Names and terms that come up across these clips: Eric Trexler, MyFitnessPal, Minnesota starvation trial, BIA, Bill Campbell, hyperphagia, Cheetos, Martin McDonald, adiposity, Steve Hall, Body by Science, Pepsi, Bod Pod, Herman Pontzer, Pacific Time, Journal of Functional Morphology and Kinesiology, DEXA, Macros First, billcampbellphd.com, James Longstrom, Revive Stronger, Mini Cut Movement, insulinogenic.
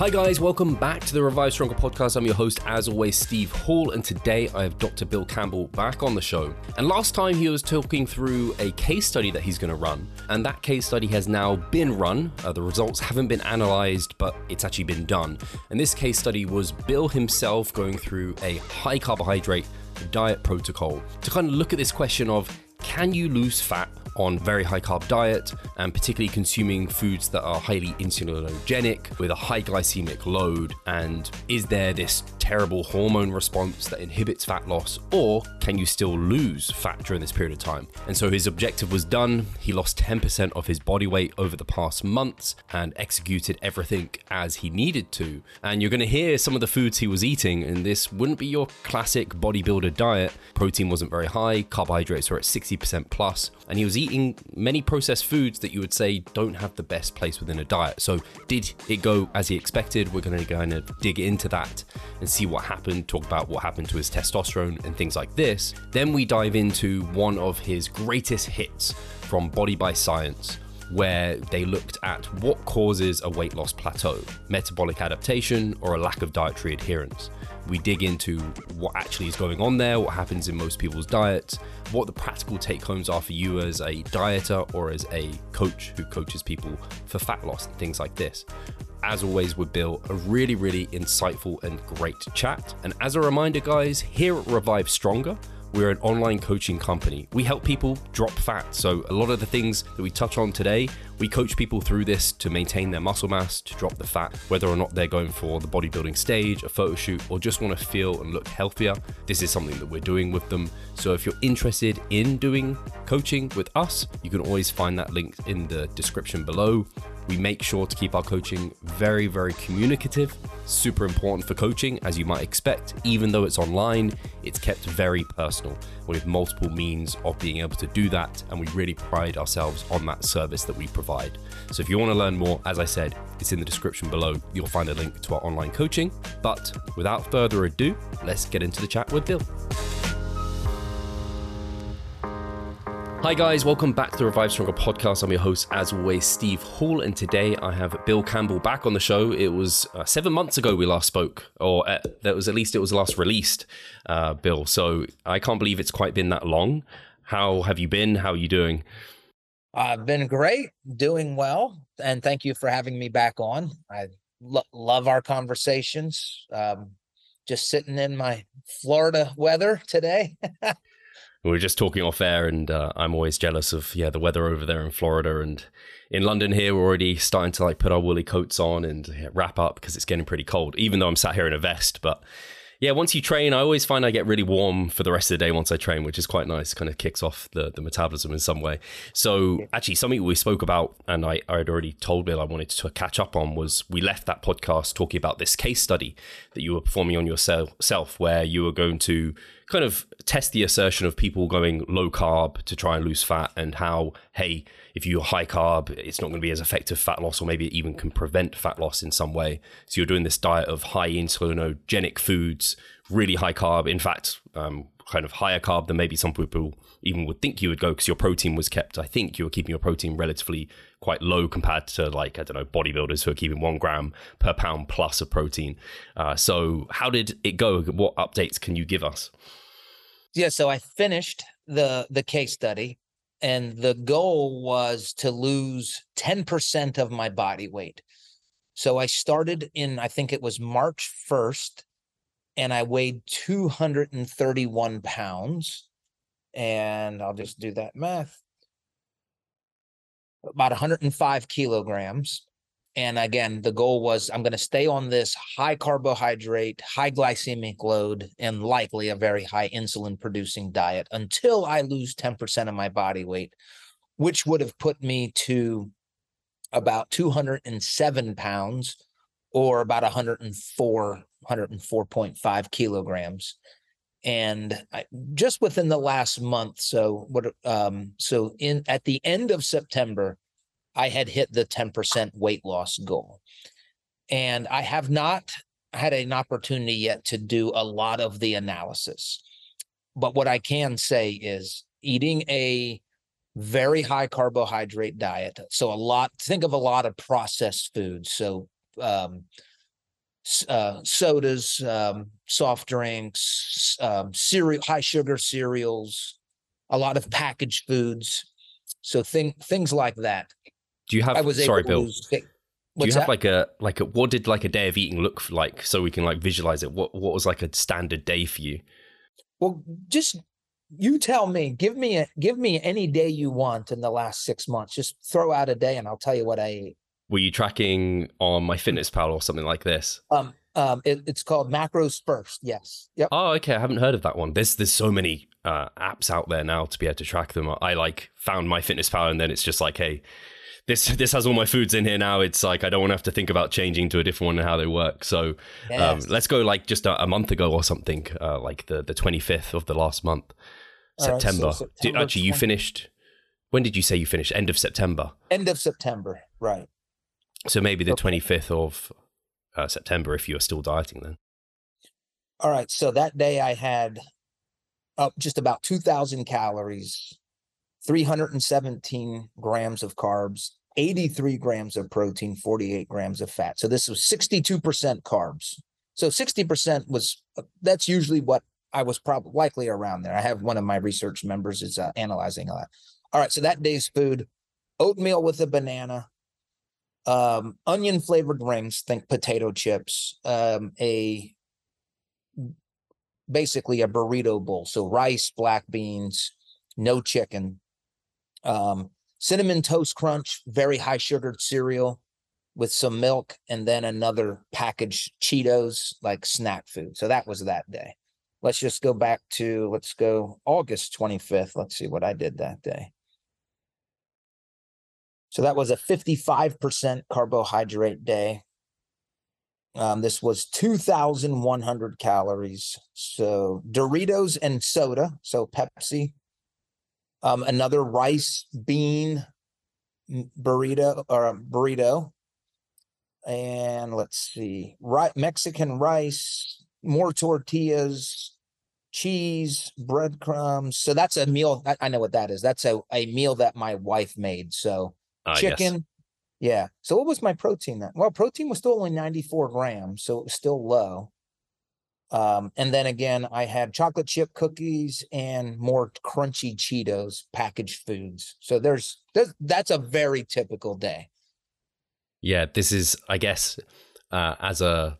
Hi guys, welcome back to the Revive Stronger podcast. I'm your host, as always, Steve Hall, and today I have Dr. Bill Campbell back on the show. And last time he was talking through a case study that he's going to run, and that case study has now been run. The results haven't been analyzed, but it's actually been done. And this case study was Bill himself going through a high carbohydrate diet protocol to kind of look at this question of, can you lose fat on very high carb diet, and particularly consuming foods that are highly insulinogenic with a high glycemic load? And is there this terrible hormone response that inhibits fat loss, or can you still lose fat during this period of time? And so his objective was done. He lost 10% of his body weight over the past months and executed everything as he needed to. And you're going to hear some of the foods he was eating, and this wouldn't be your classic bodybuilder diet. Protein wasn't very high, carbohydrates were at 60% plus, and he was eating many processed foods that you would say don't have the best place within a diet. So did it go as he expected? We're going to kind of dig into that and see what happened, talk about what happened to his testosterone and things like this. Then we dive into one of his greatest hits from Body by Science, where they looked at what causes a weight loss plateau, metabolic adaptation, or a lack of dietary adherence. We dig into what actually is going on there, what happens in most people's diets, what the practical take-homes are for you as a dieter or as a coach who coaches people for fat loss and things like this. As always with Bill, a really, really insightful and great chat. And as a reminder, guys, here at Revive Stronger, we're an online coaching company. We help people drop fat. So a lot of the things that we touch on today, we coach people through this to maintain their muscle mass, to drop the fat, whether or not they're going for the bodybuilding stage, a photo shoot, or just want to feel and look healthier. This is something that we're doing with them. So if you're interested in doing coaching with us, you can always find that link in the description below. We make sure to keep our coaching very, very communicative, super important for coaching, as you might expect. Even though it's online, it's kept very personal. We have multiple means of being able to do that, and we really pride ourselves on that service that we provide. So if you want to learn more, as I said, it's in the description below. You'll find a link to our online coaching. But without further ado, let's get into the chat with Bill. Hi guys, welcome back to the Revive Stronger podcast. I'm your host, as always, Steve Hall, and today I have Bill Campbell back on the show. It was 7 months ago we last spoke, or that was at least it was last released, Bill. So I can't believe it's quite been that long. How have you been? How are you doing? I've been great, doing well, and thank you for having me back on. I love our conversations. Just sitting in my Florida weather today. We were just talking off air, and I'm always jealous of the weather over there in Florida, and in London here we're already starting to like put our woolly coats on and wrap up because it's getting pretty cold, even though I'm sat here in a vest. But yeah, once you train, I always find I get really warm for the rest of the day once I train, which is quite nice. Kind of kicks off the metabolism in some way. So actually something we spoke about, and I had already told Bill I wanted to catch up on, was we left that podcast talking about this case study that you were performing on yourself, where you were going to kind of test the assertion of people going low carb to try and lose fat, and how, hey, if you're high carb, it's not going to be as effective fat loss, or maybe it even can prevent fat loss in some way. So you're doing this diet of high insulinogenic foods, really high carb, in fact, kind of higher carb than maybe some people even would think you would go, because your protein was kept, I think you were keeping your protein relatively quite low compared to, like, I don't know, bodybuilders who are keeping 1 gram per pound plus of protein. So how did it go? What updates can you give us? Yeah, so I finished the case study, and the goal was to lose 10% of my body weight. So I started in, I think it was March 1st, and I weighed 231 pounds. And I'll just do that math. About 105 kilograms. And again, the goal was I'm going to stay on this high carbohydrate, high glycemic load, and likely a very high insulin-producing diet until I lose 10% of my body weight, which would have put me to about 207 pounds, or about 104.5 kilograms. And just within the last month, so what? So in at the end of September, I had hit the 10% weight loss goal. And I have not had an opportunity yet to do a lot of the analysis. But what I can say is eating a very high carbohydrate diet. So a lot, think of a lot of processed foods. So sodas, soft drinks, cereal, high sugar cereals, a lot of packaged foods. So things like that. Do you have, sorry, Bill, do you have like a, what did like a day of eating look like, so we can like visualize it? What was like a standard day for you? Well, just, you tell me, give me any day you want in the last 6 months, just throw out a day and I'll tell you what I ate. Were you tracking on MyFitnessPal or something like this? It's called Macros First. Yes. Yep. Oh, okay. I haven't heard of that one. There's so many apps out there now to be able to track them. I like found MyFitnessPal and then it's just like, hey, this has all my foods in here now. It's like, I don't want to have to think about changing to a different one and how they work. So yes. Let's go like just a month ago or something, like the 25th of the last month, September. Right, so September actually, you finished, when did you say you finished? End of September. End of September, right. So maybe the 25th of September, if you're still dieting then. All right. So that day I had up just about 2,000 calories, 317 grams of carbs, 83 grams of protein, 48 grams of fat. So this was 62% carbs. So 60% was, that's usually what I was probably likely around there. I have one of my research members is analyzing a lot. All right. So that day's food, oatmeal with a banana, onion flavored rings, think potato chips, basically a burrito bowl. So rice, black beans, no chicken, cinnamon toast crunch, very high sugared cereal with some milk, and then another packaged Cheetos, like snack food. So that was that day. Let's just go back to, let's go August 25th. Let's see what I did that day. So that was a 55% carbohydrate day. This was 2,100 calories. So Doritos and soda, so Pepsi. Another rice bean burrito, and let's see, Mexican rice, more tortillas, cheese, breadcrumbs. So that's a meal. I know what that is. That's a meal that my wife made. So chicken. Yes. Yeah. So what was my protein then? Well, protein was still only 94 grams, so it was still low. And then again, I had chocolate chip cookies and more crunchy Cheetos, packaged foods. So there's that's a very typical day. Yeah, this is, I guess, as a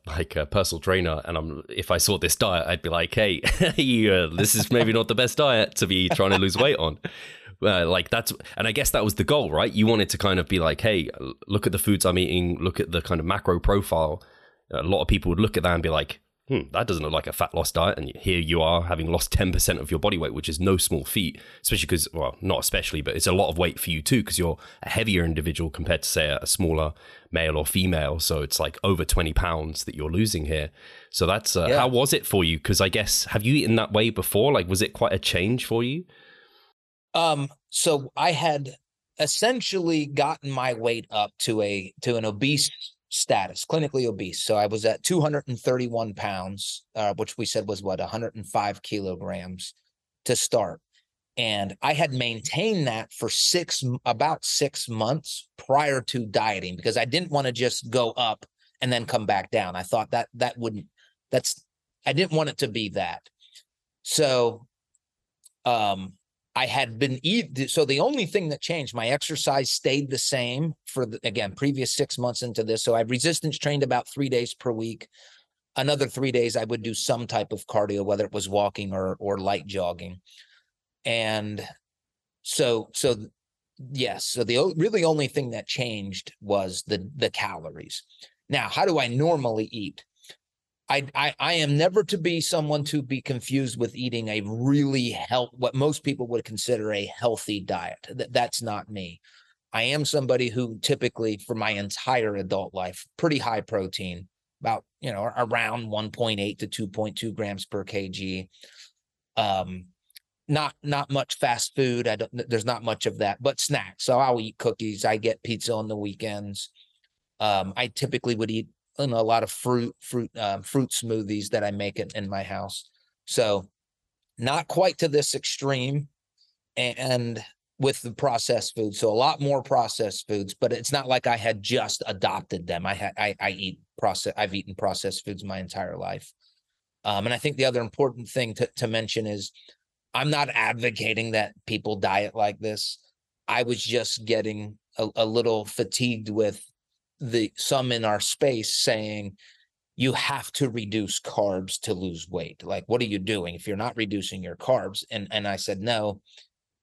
personal trainer, and if I saw this diet, I'd be like, hey, this is maybe not the best diet to be trying to lose weight on. And I guess that was the goal, right? You wanted to kind of be like, hey, look at the foods I'm eating, look at the kind of macro profile. A lot of people would look at that and be like, that doesn't look like a fat loss diet. And here you are having lost 10% of your body weight, which is no small feat, especially because, well, not especially, but it's a lot of weight for you too, because you're a heavier individual compared to, say, a smaller male or female. So it's like over 20 pounds that you're losing here. So that's, How was it for you? Because I guess, have you eaten that way before? Like, was it quite a change for you? So I had essentially gotten my weight up to an obese status, clinically obese. So I was at 231 pounds, which we said was 105 kilograms to start. And I had maintained that for about 6 months prior to dieting, because I didn't want to just go up and then come back down. I thought I didn't want it to be that. So, I had been eating. So the only thing that changed, my exercise stayed the same for previous 6 months into this. So I resistance trained about 3 days per week. Another 3 days, I would do some type of cardio, whether it was walking or light jogging. And so yes. So the really only thing that changed was the calories. Now, how do I normally eat? I am never to be someone to be confused with eating a really what most people would consider a healthy diet. That's not me. I am somebody who typically, for my entire adult life, pretty high protein, about, around 1.8 to 2.2 grams per kg. Not much fast food. There's not much of that, but snacks. So I'll eat cookies. I get pizza on the weekends. I typically would eat a lot of fruit smoothies that I make in my house. So not quite to this extreme and with the processed food. So a lot more processed foods, but it's not like I had just adopted them. I eat I've eaten processed foods my entire life. And I think the other important thing to mention is I'm not advocating that people diet like this. I was just getting a little fatigued with some in our space saying, you have to reduce carbs to lose weight. Like, what are you doing if you're not reducing your carbs? And I said, no,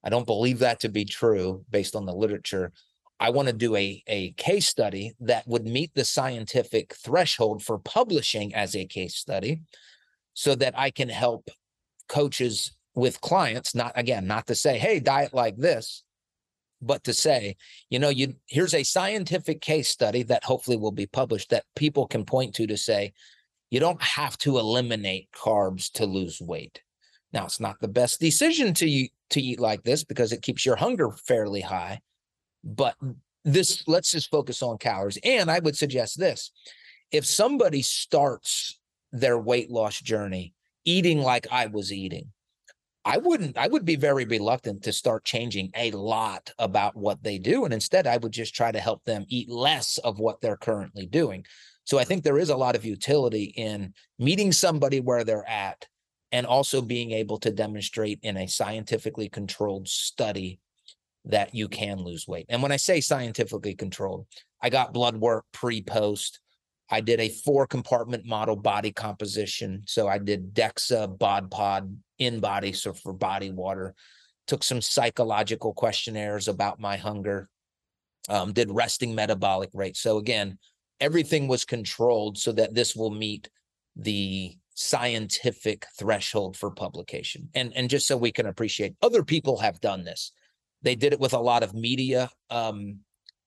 I don't believe that to be true based on the literature. I want to do a case study that would meet the scientific threshold for publishing as a case study so that I can help coaches with clients, not to say, hey, diet like this, but to say, here's a scientific case study that hopefully will be published that people can point to say, you don't have to eliminate carbs to lose weight. Now, it's not the best decision to eat like this because it keeps your hunger fairly high. But let's just focus on calories. And I would suggest this. If somebody starts their weight loss journey eating like I was eating, I would be very reluctant to start changing a lot about what they do. And instead, I would just try to help them eat less of what they're currently doing. So I think there is a lot of utility in meeting somebody where they're at and also being able to demonstrate in a scientifically controlled study that you can lose weight. And when I say scientifically controlled, I got blood work pre-post. I did a 4-compartment model body composition. So I did DEXA, Bod Pod, in-body, so for body water. Took some psychological questionnaires about my hunger. Did resting metabolic rate. So again, everything was controlled so that this will meet the scientific threshold for publication. And just so we can appreciate, other people have done this. They did it with a lot of media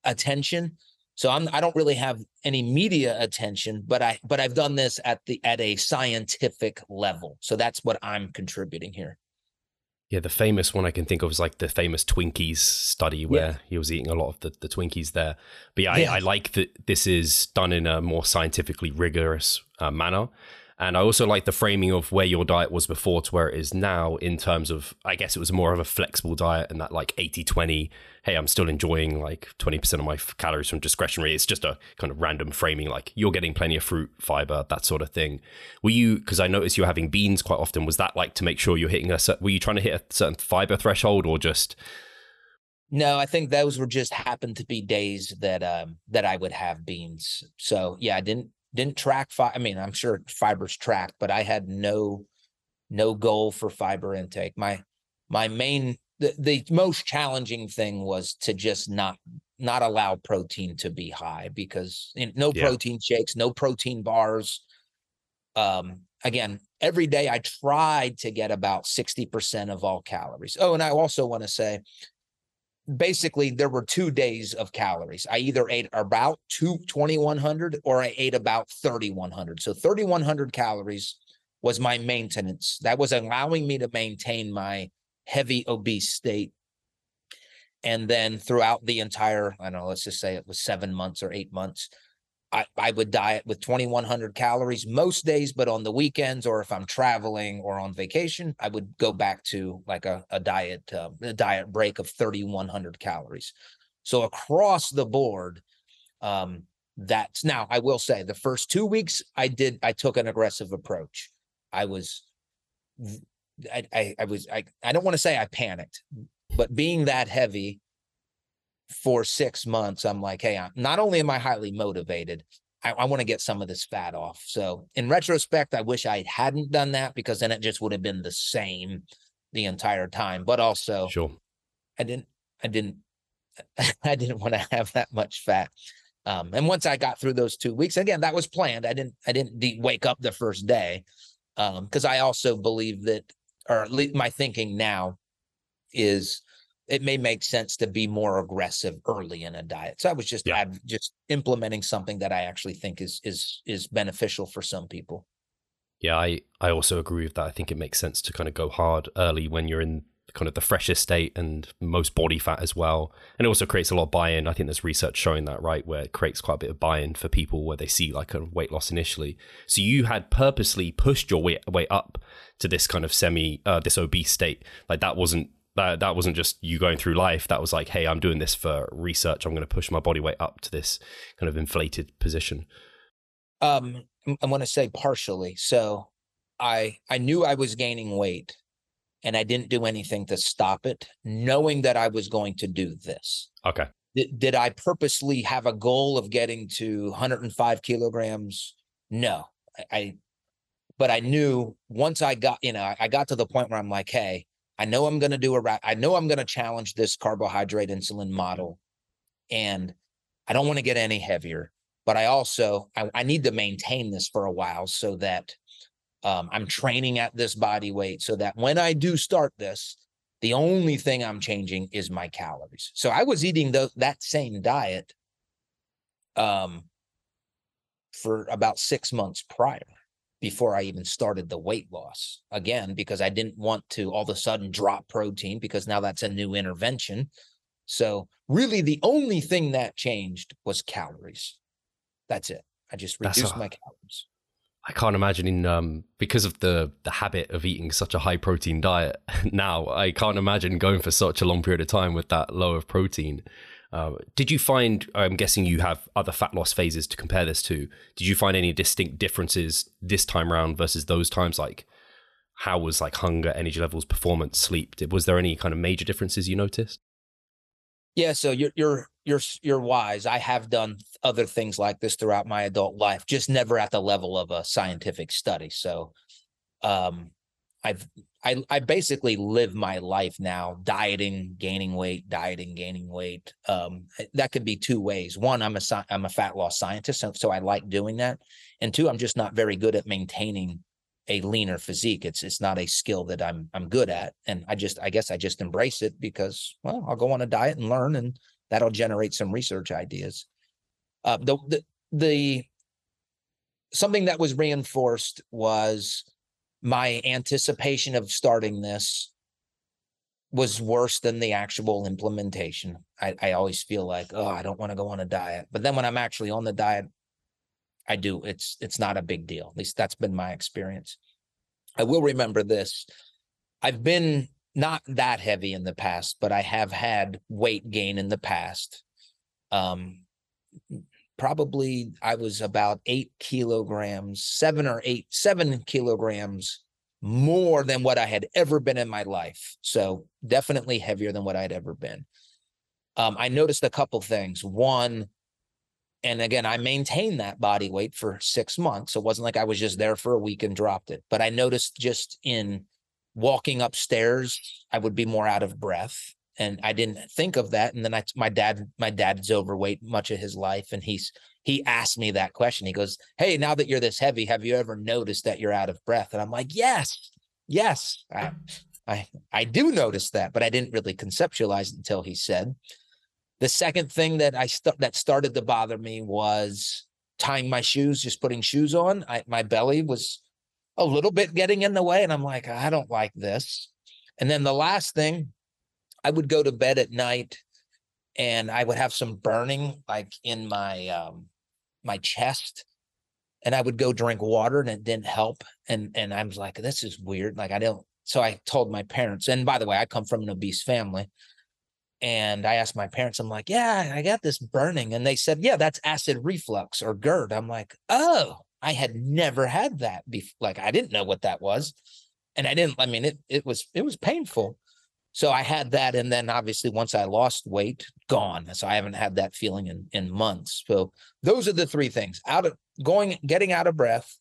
attention. So I don't really have any media attention, but I've done this at a scientific level. So that's what I'm contributing here. Yeah, the famous one I can think of is like the famous Twinkies study where he was eating a lot of the Twinkies there. But I like that this is done in a more scientifically rigorous manner. And I also like the framing of where your diet was before to where it is now in terms of, I guess it was more of a flexible diet and that like 80-20, hey, I'm still enjoying like 20% of my calories from discretionary. It's just a kind of random framing, like you're getting plenty of fruit, fiber, that sort of thing. Were you, because I noticed you're having beans quite often, was that like to make sure you're hitting were you trying to hit a certain fiber threshold or just? No, I think those were just happened to be days that I would have beans. So yeah, I didn't track fiber. I mean, I'm sure fiber's tracked, but I had no goal for fiber intake. My main, the most challenging thing was to just not allow protein to be high because protein shakes, no protein bars. Again, every day I tried to get about 60% of all calories. Oh, and I also want to say, basically, there were 2 days of calories. I either ate about 2,100 or I ate about 3,100. So 3,100 calories was my maintenance. That was allowing me to maintain my heavy obese state. And then throughout the entire, I don't know, let's just say it was 7 months or 8 months, I would diet with 2,100 calories most days, but on the weekends or if I'm traveling or on vacation, I would go back to like a diet break of 3,100 calories. So across the board, that's now I will say the first 2 weeks I took an aggressive approach. I don't want to say I panicked, but being that heavy, for 6 months, I'm like, hey, not only am I highly motivated, I want to get some of this fat off. So in retrospect, I wish I hadn't done that because then it just would have been the same the entire time. But also, sure, I didn't want to have that much fat. And once I got through those 2 weeks, again, that was planned. I didn't wake up the first day because I also believe that, or at least my thinking now is, it may make sense to be more aggressive early in a diet. So I was just implementing something that I actually think is beneficial for some people. Yeah, I also agree with that. I think it makes sense to kind of go hard early when you're in kind of the freshest state and most body fat as well. And it also creates a lot of buy-in. I think there's research showing that, right, where it creates quite a bit of buy-in for people where they see like a weight loss initially. So you had purposely pushed your weight up to this kind of this obese state. Like that wasn't just you going through life. That was like, hey, I'm doing this for research. I'm going to push my body weight up to this kind of inflated position. I want to say partially. So I knew I was gaining weight and I didn't do anything to stop it, knowing that I was going to do this. Okay. Did I purposely have a goal of getting to 105 kilograms? No, but I knew once I got, I got to the point where I'm like, hey, I know I'm going to do I know I'm going to challenge this carbohydrate insulin model, and I don't want to get any heavier, but I also, I need to maintain this for a while so that I'm training at this body weight so that when I do start this, the only thing I'm changing is my calories. So I was eating that same diet for about 6 months prior before I even started the weight loss. Again, because I didn't want to all of a sudden drop protein, because now that's a new intervention. So really the only thing that changed was calories. That's it. I just reduced my calories. I can't imagine, because of the habit of eating such a high protein diet now, I can't imagine going for such a long period of time with that low of protein. Did you find, I'm guessing you have other fat loss phases to compare this to, did you find any distinct differences this time around versus those times? Like how was like hunger, energy levels, performance, sleep? Was there any kind of major differences you noticed? Yeah, so you're wise. I have done other things like this throughout my adult life, just never at the level of a scientific study. So, I basically live my life now dieting, gaining weight, dieting, gaining weight. That could be two ways. One, I'm a fat loss scientist, so I like doing that. And two, I'm just not very good at maintaining a leaner physique. It's not a skill that I'm good at. And I guess I just embrace it because, well, I'll go on a diet and learn, and that'll generate some research ideas. Something that was reinforced was my anticipation of starting this was worse than the actual implementation. I always feel like, oh, I don't want to go on a diet. But then when I'm actually on the diet, I do. It's not a big deal. At least that's been my experience. I will remember this. I've been not that heavy in the past, but I have had weight gain in the past. Probably I was about 7 kilograms more than what I had ever been in my life. So definitely heavier than what I'd ever been. I noticed a couple things. One, and again, I maintained that body weight for 6 months. So it wasn't like I was just there for a week and dropped it. But I noticed just in walking upstairs, I would be more out of breath. And I didn't think of that. And then my dad's overweight much of his life. And he asked me that question. He goes, hey, now that you're this heavy, have you ever noticed that you're out of breath? And I'm like, yes. I do notice that, but I didn't really conceptualize it until he said. The second thing that that started to bother me was tying my shoes, just putting shoes on. My belly was a little bit getting in the way, and I'm like, I don't like this. And then the last thing, I would go to bed at night, and I would have some burning, like in my my chest, and I would go drink water, and it didn't help. And I was like, this is weird. Like I don't. So I told my parents. And by the way, I come from an obese family. And I asked my parents, I'm like, yeah, I got this burning. And they said, yeah, that's acid reflux or GERD. I'm like, oh, I had never had that before. Like, I didn't know what that was. And it was painful. So I had that. And then obviously once I lost weight, gone. So I haven't had that feeling in months. So those are the three things: getting out of breath,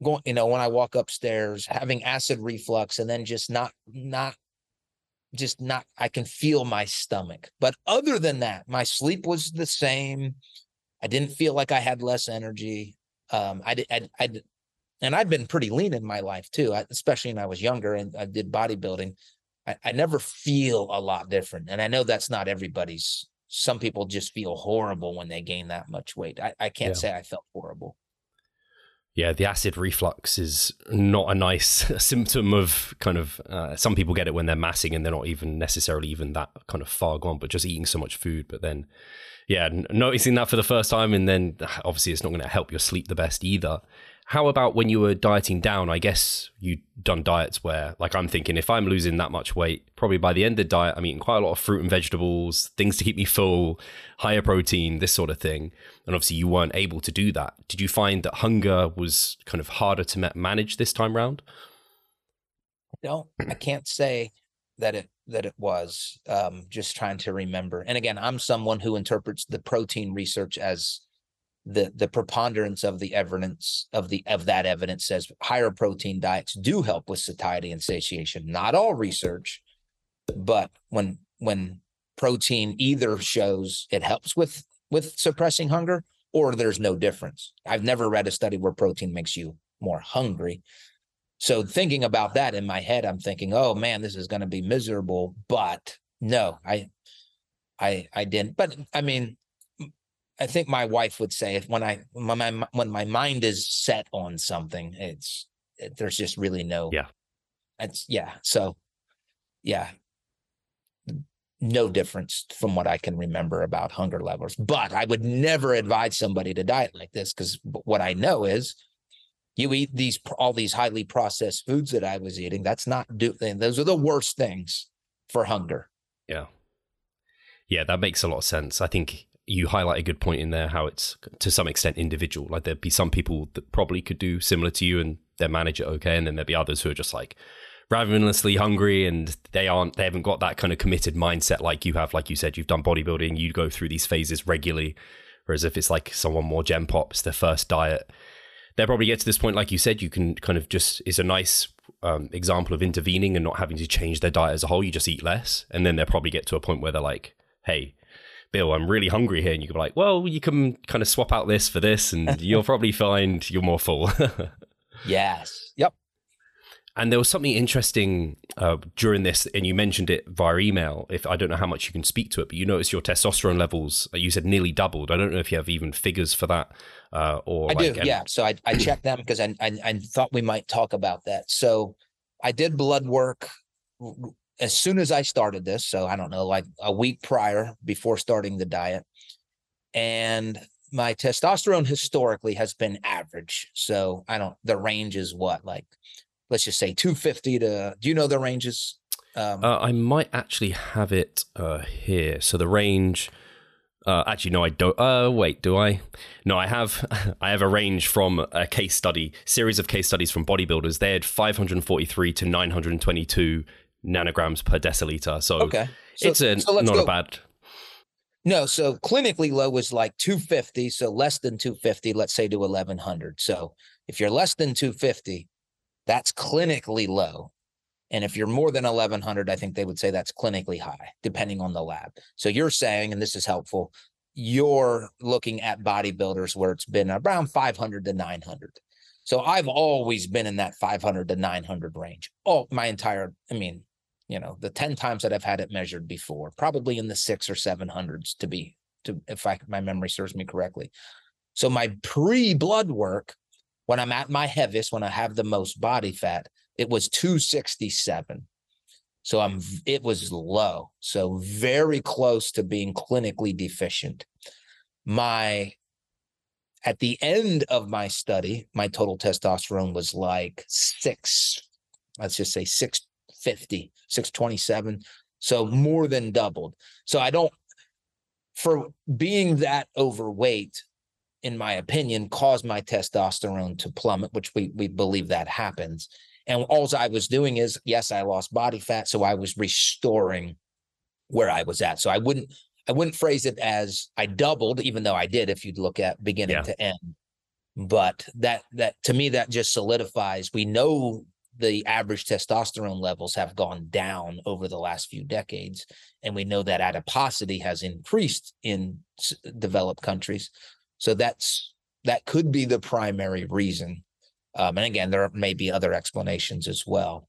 going, when I walk upstairs, having acid reflux, and then just not, I can feel my stomach. But other than that, my sleep was the same. I didn't feel like I had less energy. And I'd been pretty lean in my life too, especially when I was younger and I did bodybuilding. I never feel a lot different. And I know that's not everybody's. Some people just feel horrible when they gain that much weight. I can't say I felt horrible. Yeah, the acid reflux is not a nice symptom of kind of, some people get it when they're massing and they're not even necessarily even that kind of far gone, but just eating so much food. But then, noticing that for the first time, and then obviously it's not going to help your sleep the best either. how about when you were dieting down? I guess you'd done diets where, like, I'm thinking if I'm losing that much weight, probably by the end of the diet, I'm eating quite a lot of fruit and vegetables, things to keep me full, higher protein, this sort of thing. And obviously you weren't able to do that. Did you find that hunger was kind of harder to manage this time round? No, I can't say that it was. Just trying to remember. And again, I'm someone who interprets the protein research as the preponderance of the evidence of that evidence says higher protein diets do help with satiety and satiation. Not all research, but when protein either shows it helps with suppressing hunger or there's no difference. I've never read a study where protein makes you more hungry. So thinking about that in my head, I'm thinking, oh man, this is going to be miserable. But no, I didn't. But I mean, I think my wife would say if when my mind is set on something, there's just really no, no difference from what I can remember about hunger levels. But I would never advise somebody to diet like this, because what I know is you eat all these highly processed foods that I was eating. Those are the worst things for hunger. Yeah. Yeah, that makes a lot of sense. I think you highlight a good point in there, how it's to some extent individual. Like there'd be some people that probably could do similar to you and they manage it okay. And then there'd be others who are just like ravenously hungry and they haven't got that kind of committed mindset like you have. Like you said, you've done bodybuilding, you go through these phases regularly. Whereas if it's like someone more gen pops, their first diet, they probably get to this point, like you said, you can kind of just, it's a nice example of intervening and not having to change their diet as a whole. You just eat less. And then they'll probably get to a point where they're like, hey, Bill, I'm really hungry here. And you can be like, well, you can kind of swap out this for this and you'll probably find you're more full. Yes. Yep. And there was something interesting during this, and you mentioned it via email. If I don't know how much you can speak to it, but you noticed your testosterone levels, you said nearly doubled. I don't know if you have even figures for that. I do. So I checked them because I thought we might talk about that. So I did blood work as soon as I started this, so I don't know, like a week prior before starting the diet. And my testosterone historically has been average. So the range is what? Like, let's just say 250 to, do you know the ranges? I might actually have it here. So the range, actually, no, I don't. Wait, do I? No, I have a range from a series of case studies from bodybuilders. They had 543 to 922 nanograms per deciliter. So, okay. So clinically low is like 250. So less than 250, let's say to 1100. So if you're less than 250, that's clinically low. And if you're more than 1100, I think they would say that's clinically high, depending on the lab. So you're saying, and this is helpful, you're looking at bodybuilders where it's been around 500 to 900. So I've always been in that 500 to 900 range. The 10 times that I've had it measured before, probably in the 600 or 700s if my memory serves me correctly. So my pre-blood work, when I'm at my heaviest, when I have the most body fat, it was 267. So it was low. So very close to being clinically deficient. At the end of my study, my total testosterone was like 650, 627. So more than doubled. So for being that overweight, in my opinion, caused my testosterone to plummet, which we believe that happens. And all I was doing is, yes, I lost body fat. So I was restoring where I was at. So I wouldn't phrase it as I doubled, even though I did, if you'd look at beginning to end. But that to me, that just solidifies, we know the average testosterone levels have gone down over the last few decades. And we know that adiposity has increased in developed countries. So that could be the primary reason. And again, there may be other explanations as well.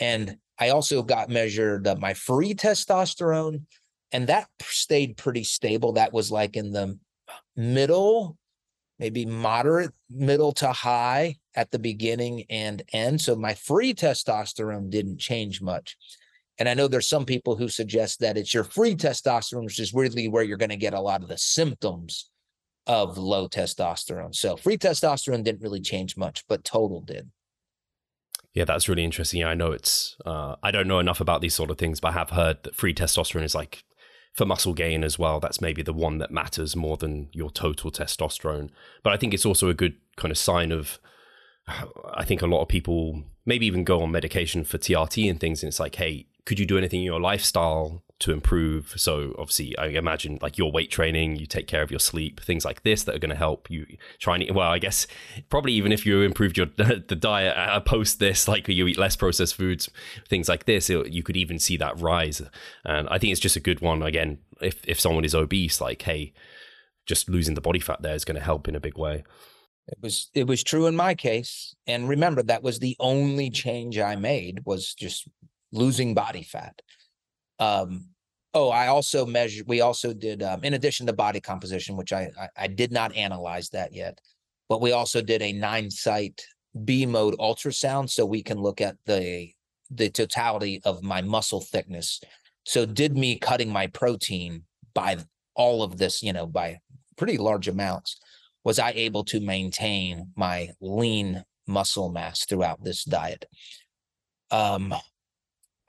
And I also got measured my free testosterone, and that stayed pretty stable. That was like in the middle, maybe moderate, middle to high at the beginning and end. So my free testosterone didn't change much. And I know there's some people who suggest that it's your free testosterone, which is weirdly where you're going to get a lot of the symptoms of low testosterone. So free testosterone didn't really change much, but total did. Yeah, that's really interesting. I know it's, I don't know enough about these sort of things, but I have heard that free testosterone is like for muscle gain as well. That's maybe the one that matters more than your total testosterone. But I think it's also a good kind of sign of, I think a lot of people maybe even go on medication for TRT and things. And it's like, hey, could you do anything in your lifestyle to improve? So obviously I imagine like your weight training, you take care of your sleep, things like this that are going to help you try and, well, I guess probably even if you improved your the diet post this, like you eat less processed foods, things like this, you could even see that rise. And I think it's just a good one. Again, if someone is obese, like, hey, just losing the body fat there is going to help in a big way. It was true in my case. And remember, that was the only change I made, was just losing body fat. I also measured, we also did, in addition to body composition, which I did not analyze that yet, but we also did a 9-site B-mode ultrasound, so we can look at the totality of my muscle thickness. So did me cutting my protein by all of this, by pretty large amounts, was I able to maintain my lean muscle mass throughout this diet? I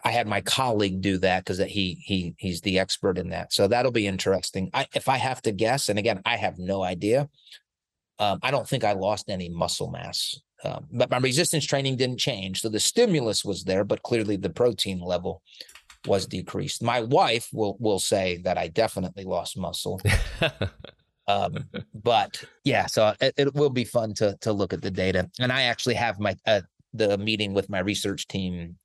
had my colleague do that because he's the expert in that. So that'll be interesting. If I have to guess, and again, I have no idea, I don't think I lost any muscle mass. But my resistance training didn't change. So the stimulus was there, but clearly the protein level was decreased. My wife will say that I definitely lost muscle. But yeah, so it will be fun to look at the data. And I actually have my the meeting with my research team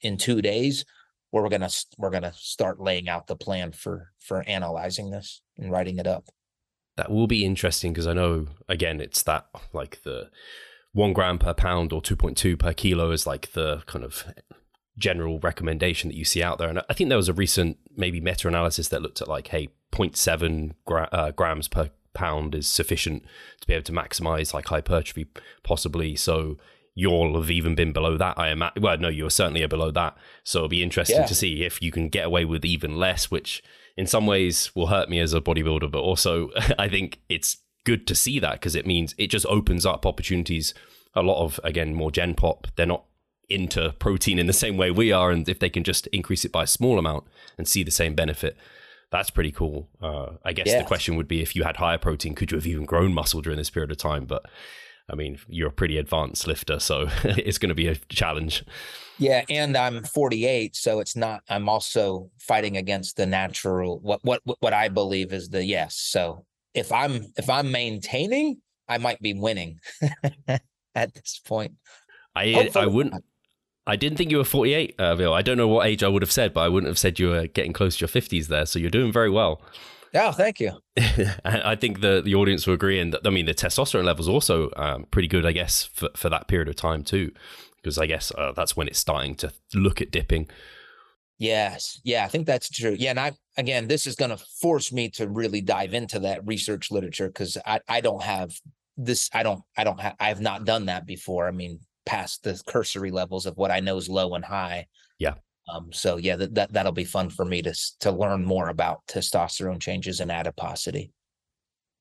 in 2 days, where we're gonna start laying out the plan for analyzing this and writing it up. That will be interesting, because I know, again, it's that like the 1 gram per pound or 2.2 per kilo is like the kind of general recommendation that you see out there. And I think there was a recent maybe meta-analysis that looked at like, hey, 0.7 grams per pound is sufficient to be able to maximize like hypertrophy possibly. So you'll have even been below that. You're certainly below that. So it'll be interesting to see if you can get away with even less, which in some ways will hurt me as a bodybuilder. But also I think it's good to see that, because it means it just opens up opportunities. A lot of, again, more gen pop, they're not into protein in the same way we are. And if they can just increase it by a small amount and see the same benefit, that's pretty cool. I guess the question would be, if you had higher protein, could you have even grown muscle during this period of time? But I mean, you're a pretty advanced lifter, so it's going to be a challenge. Yeah, and I'm 48, so it's not, I'm also fighting against the natural, what I believe is the yes. So if I'm maintaining, I might be winning at this point. I wouldn't. I didn't think you were 48, Bill. I don't know what age I would have said, but I wouldn't have said you were getting close to your 50s there. So you're doing very well. Oh, thank you. I think the audience will agree. And I mean, the testosterone level's also pretty good, I guess, for that period of time too, because I guess that's when it's starting to look at dipping. Yes. Yeah, I think that's true. Yeah. And again, this is going to force me to really dive into that research literature, because I don't have this. I have not done that before. I mean, past the cursory levels of what I know is low and high. Yeah. So yeah, that'll be fun for me to learn more about testosterone changes and adiposity.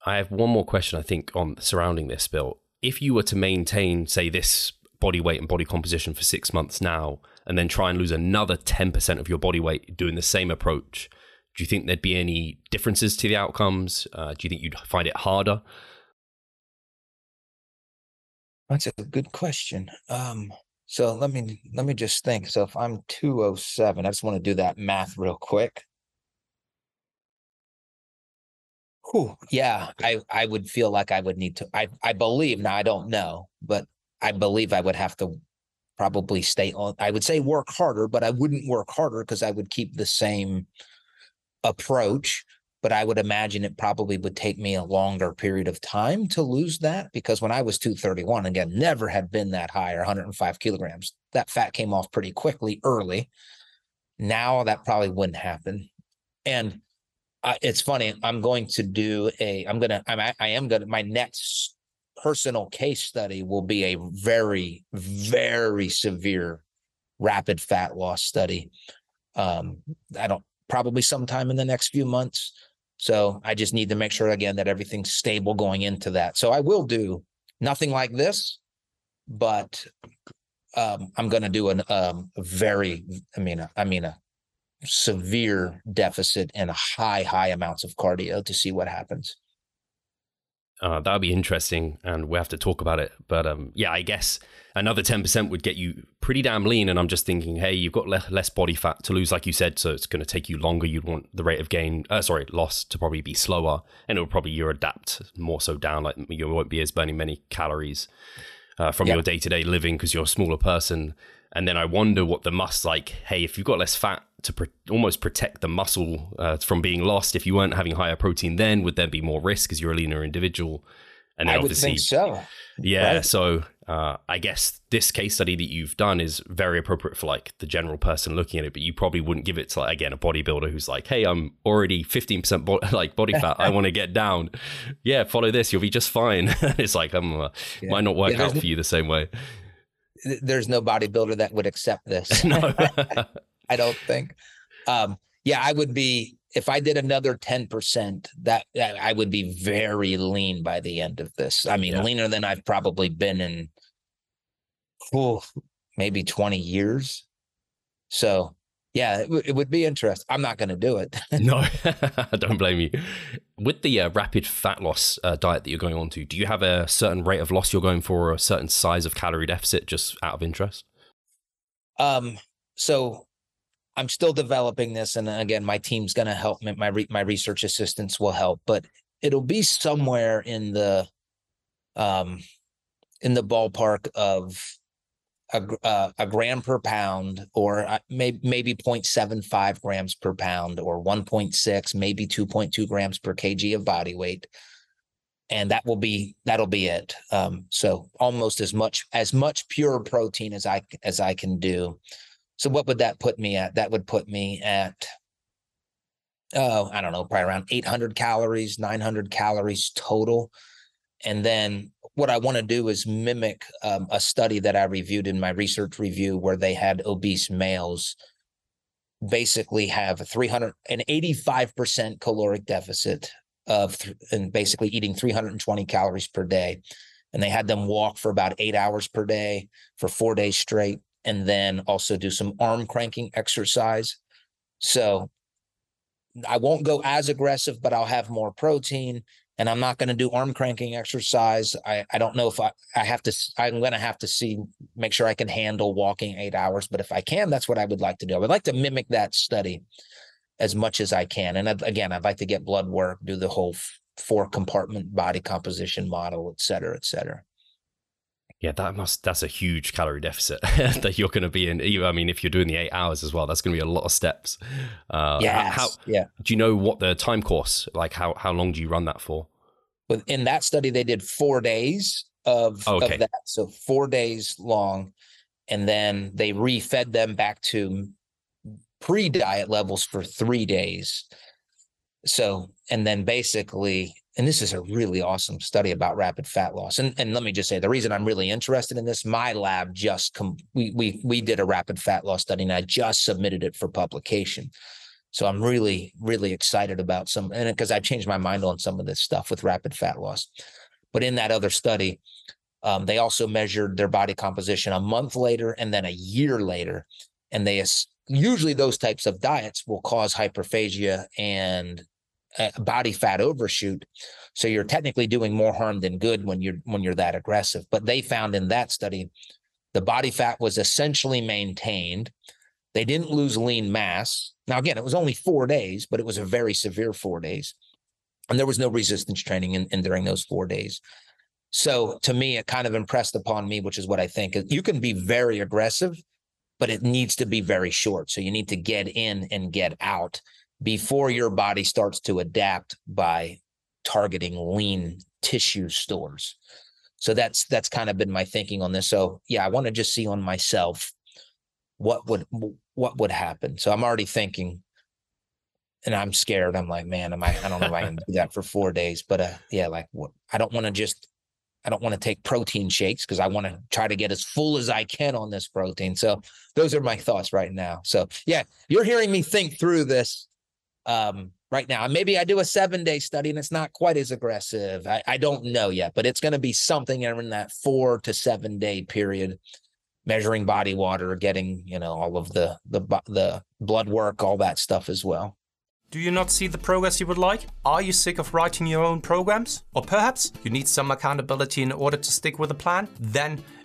I have one more question, I think, on surrounding this, Bill. If you were to maintain, say, this body weight and body composition for 6 months now, and then try and lose another 10% of your body weight doing the same approach, do you think there'd be any differences to the outcomes? Do you think you'd find it harder? That's a good question. So let me just think. So if I'm 207, I just want to do that math real quick. Whew, yeah, I would feel like I would need to, I believe, now I don't know, but I believe I would have to probably stay on, I would say work harder, but I wouldn't work harder because I would keep the same approach. But I would imagine it probably would take me a longer period of time to lose that, because when I was 231, again, never had been that high, or 105 kilograms, that fat came off pretty quickly early. Now that probably wouldn't happen. And it's funny, my next personal case study will be a very, very severe rapid fat loss study. Probably sometime in the next few months. So I just need to make sure, again, that everything's stable going into that. So I will do nothing like this, but I'm going to do a severe deficit and high amounts of cardio to see what happens. That'll be interesting, and we'll have to talk about it. But yeah, I guess another 10% would get you pretty damn lean. And I'm just thinking, hey, you've got less body fat to lose, like you said, so it's going to take you longer. You'd want the rate of loss to probably be slower, and it'll probably, you adapt more so down, like you won't be as burning many calories from your day-to-day living because you're a smaller person. And then I wonder what the must, like, hey, if you've got less fat to almost protect the muscle from being lost, if you weren't having higher protein, then would there be more risk because you're a leaner individual? And then I obviously would think so. Yeah. Right? So I guess this case study that you've done is very appropriate for like the general person looking at it, but you probably wouldn't give it to, like, again, a bodybuilder who's like, hey, I'm already 15% body fat. I want to get down. Yeah. Follow this. You'll be just fine. It's like, might not work out for you the same way. There's no bodybuilder that would accept this. No. I don't think. I would be, if I did another 10%, that I would be very lean by the end of this. I mean, leaner than I've probably been in maybe 20 years. So yeah, it would be interesting. I'm not going to do it. No, I don't blame you. With the rapid fat loss diet that you're going on to, do you have a certain rate of loss you're going for, or a certain size of calorie deficit, just out of interest? So I'm still developing this. And again, my team's going to help me. My research assistants will help, but it'll be somewhere in the ballpark of a gram per pound, or maybe 0.75 grams per pound, or 1.6, maybe 2.2 grams per kg of body weight. And that'll be it. So almost as much pure protein as I can do. So what would that put me at? That would put me at, I don't know, probably around 800 calories, 900 calories total. And then what I want to do is mimic a study that I reviewed in my research review, where they had obese males basically have 385% caloric deficit and basically eating 320 calories per day. And they had them walk for about 8 hours per day for 4 days straight, and then also do some arm cranking exercise. So I won't go as aggressive, but I'll have more protein. And I'm not going to do arm cranking exercise. I don't know if I have to, I'm going to have to make sure I can handle walking 8 hours. But if I can, that's what I would like to do. I would like to mimic that study as much as I can. And I'd like to get blood work, do the whole 4-compartment body composition model, et cetera, et cetera. Yeah, that's a huge calorie deficit that you're going to be in. I mean, if you're doing the 8 hours as well, that's going to be a lot of steps. Do you know what the time course, like how long do you run that for? In that study, they did 4 days of that. So 4 days long, and then they refed them back to pre-diet levels for 3 days. So, and then basically, and this is a really awesome study about rapid fat loss. And let me just say, the reason I'm really interested in this, my lab just, we did a rapid fat loss study, and I just submitted it for publication. So I'm really, really excited about and because I've changed my mind on some of this stuff with rapid fat loss. But in that other study, they also measured their body composition a month later and then a year later. And they usually those types of diets will cause hyperphagia and body fat overshoot. So you're technically doing more harm than good when you're that aggressive. But they found in that study, the body fat was essentially maintained. They didn't lose lean mass. Now, again, it was only 4 days, but it was a very severe 4 days. And there was no resistance training during those 4 days. So to me, it kind of impressed upon me, which is what I think. You can be very aggressive, but it needs to be very short. So you need to get in and get out before your body starts to adapt by targeting lean tissue stores. So that's kind of been my thinking on this. So yeah, I want to just see on myself what would happen. So I'm already thinking, and I'm scared. I'm like, man, I don't know if I can do that for 4 days, but I don't want to take protein shakes because I want to try to get as full as I can on this protein. So those are my thoughts right now. So yeah, you're hearing me think through this. right now. Maybe I do a 7-day study and it's not quite as aggressive. I don't know yet, but it's going to be something in that 4 to 7 day period, measuring body water, getting, you know, all of the blood work, all that stuff as well. Do you not see the progress you would like? Are you sick of writing your own programs? Or perhaps you need some accountability in order to stick with a plan? Then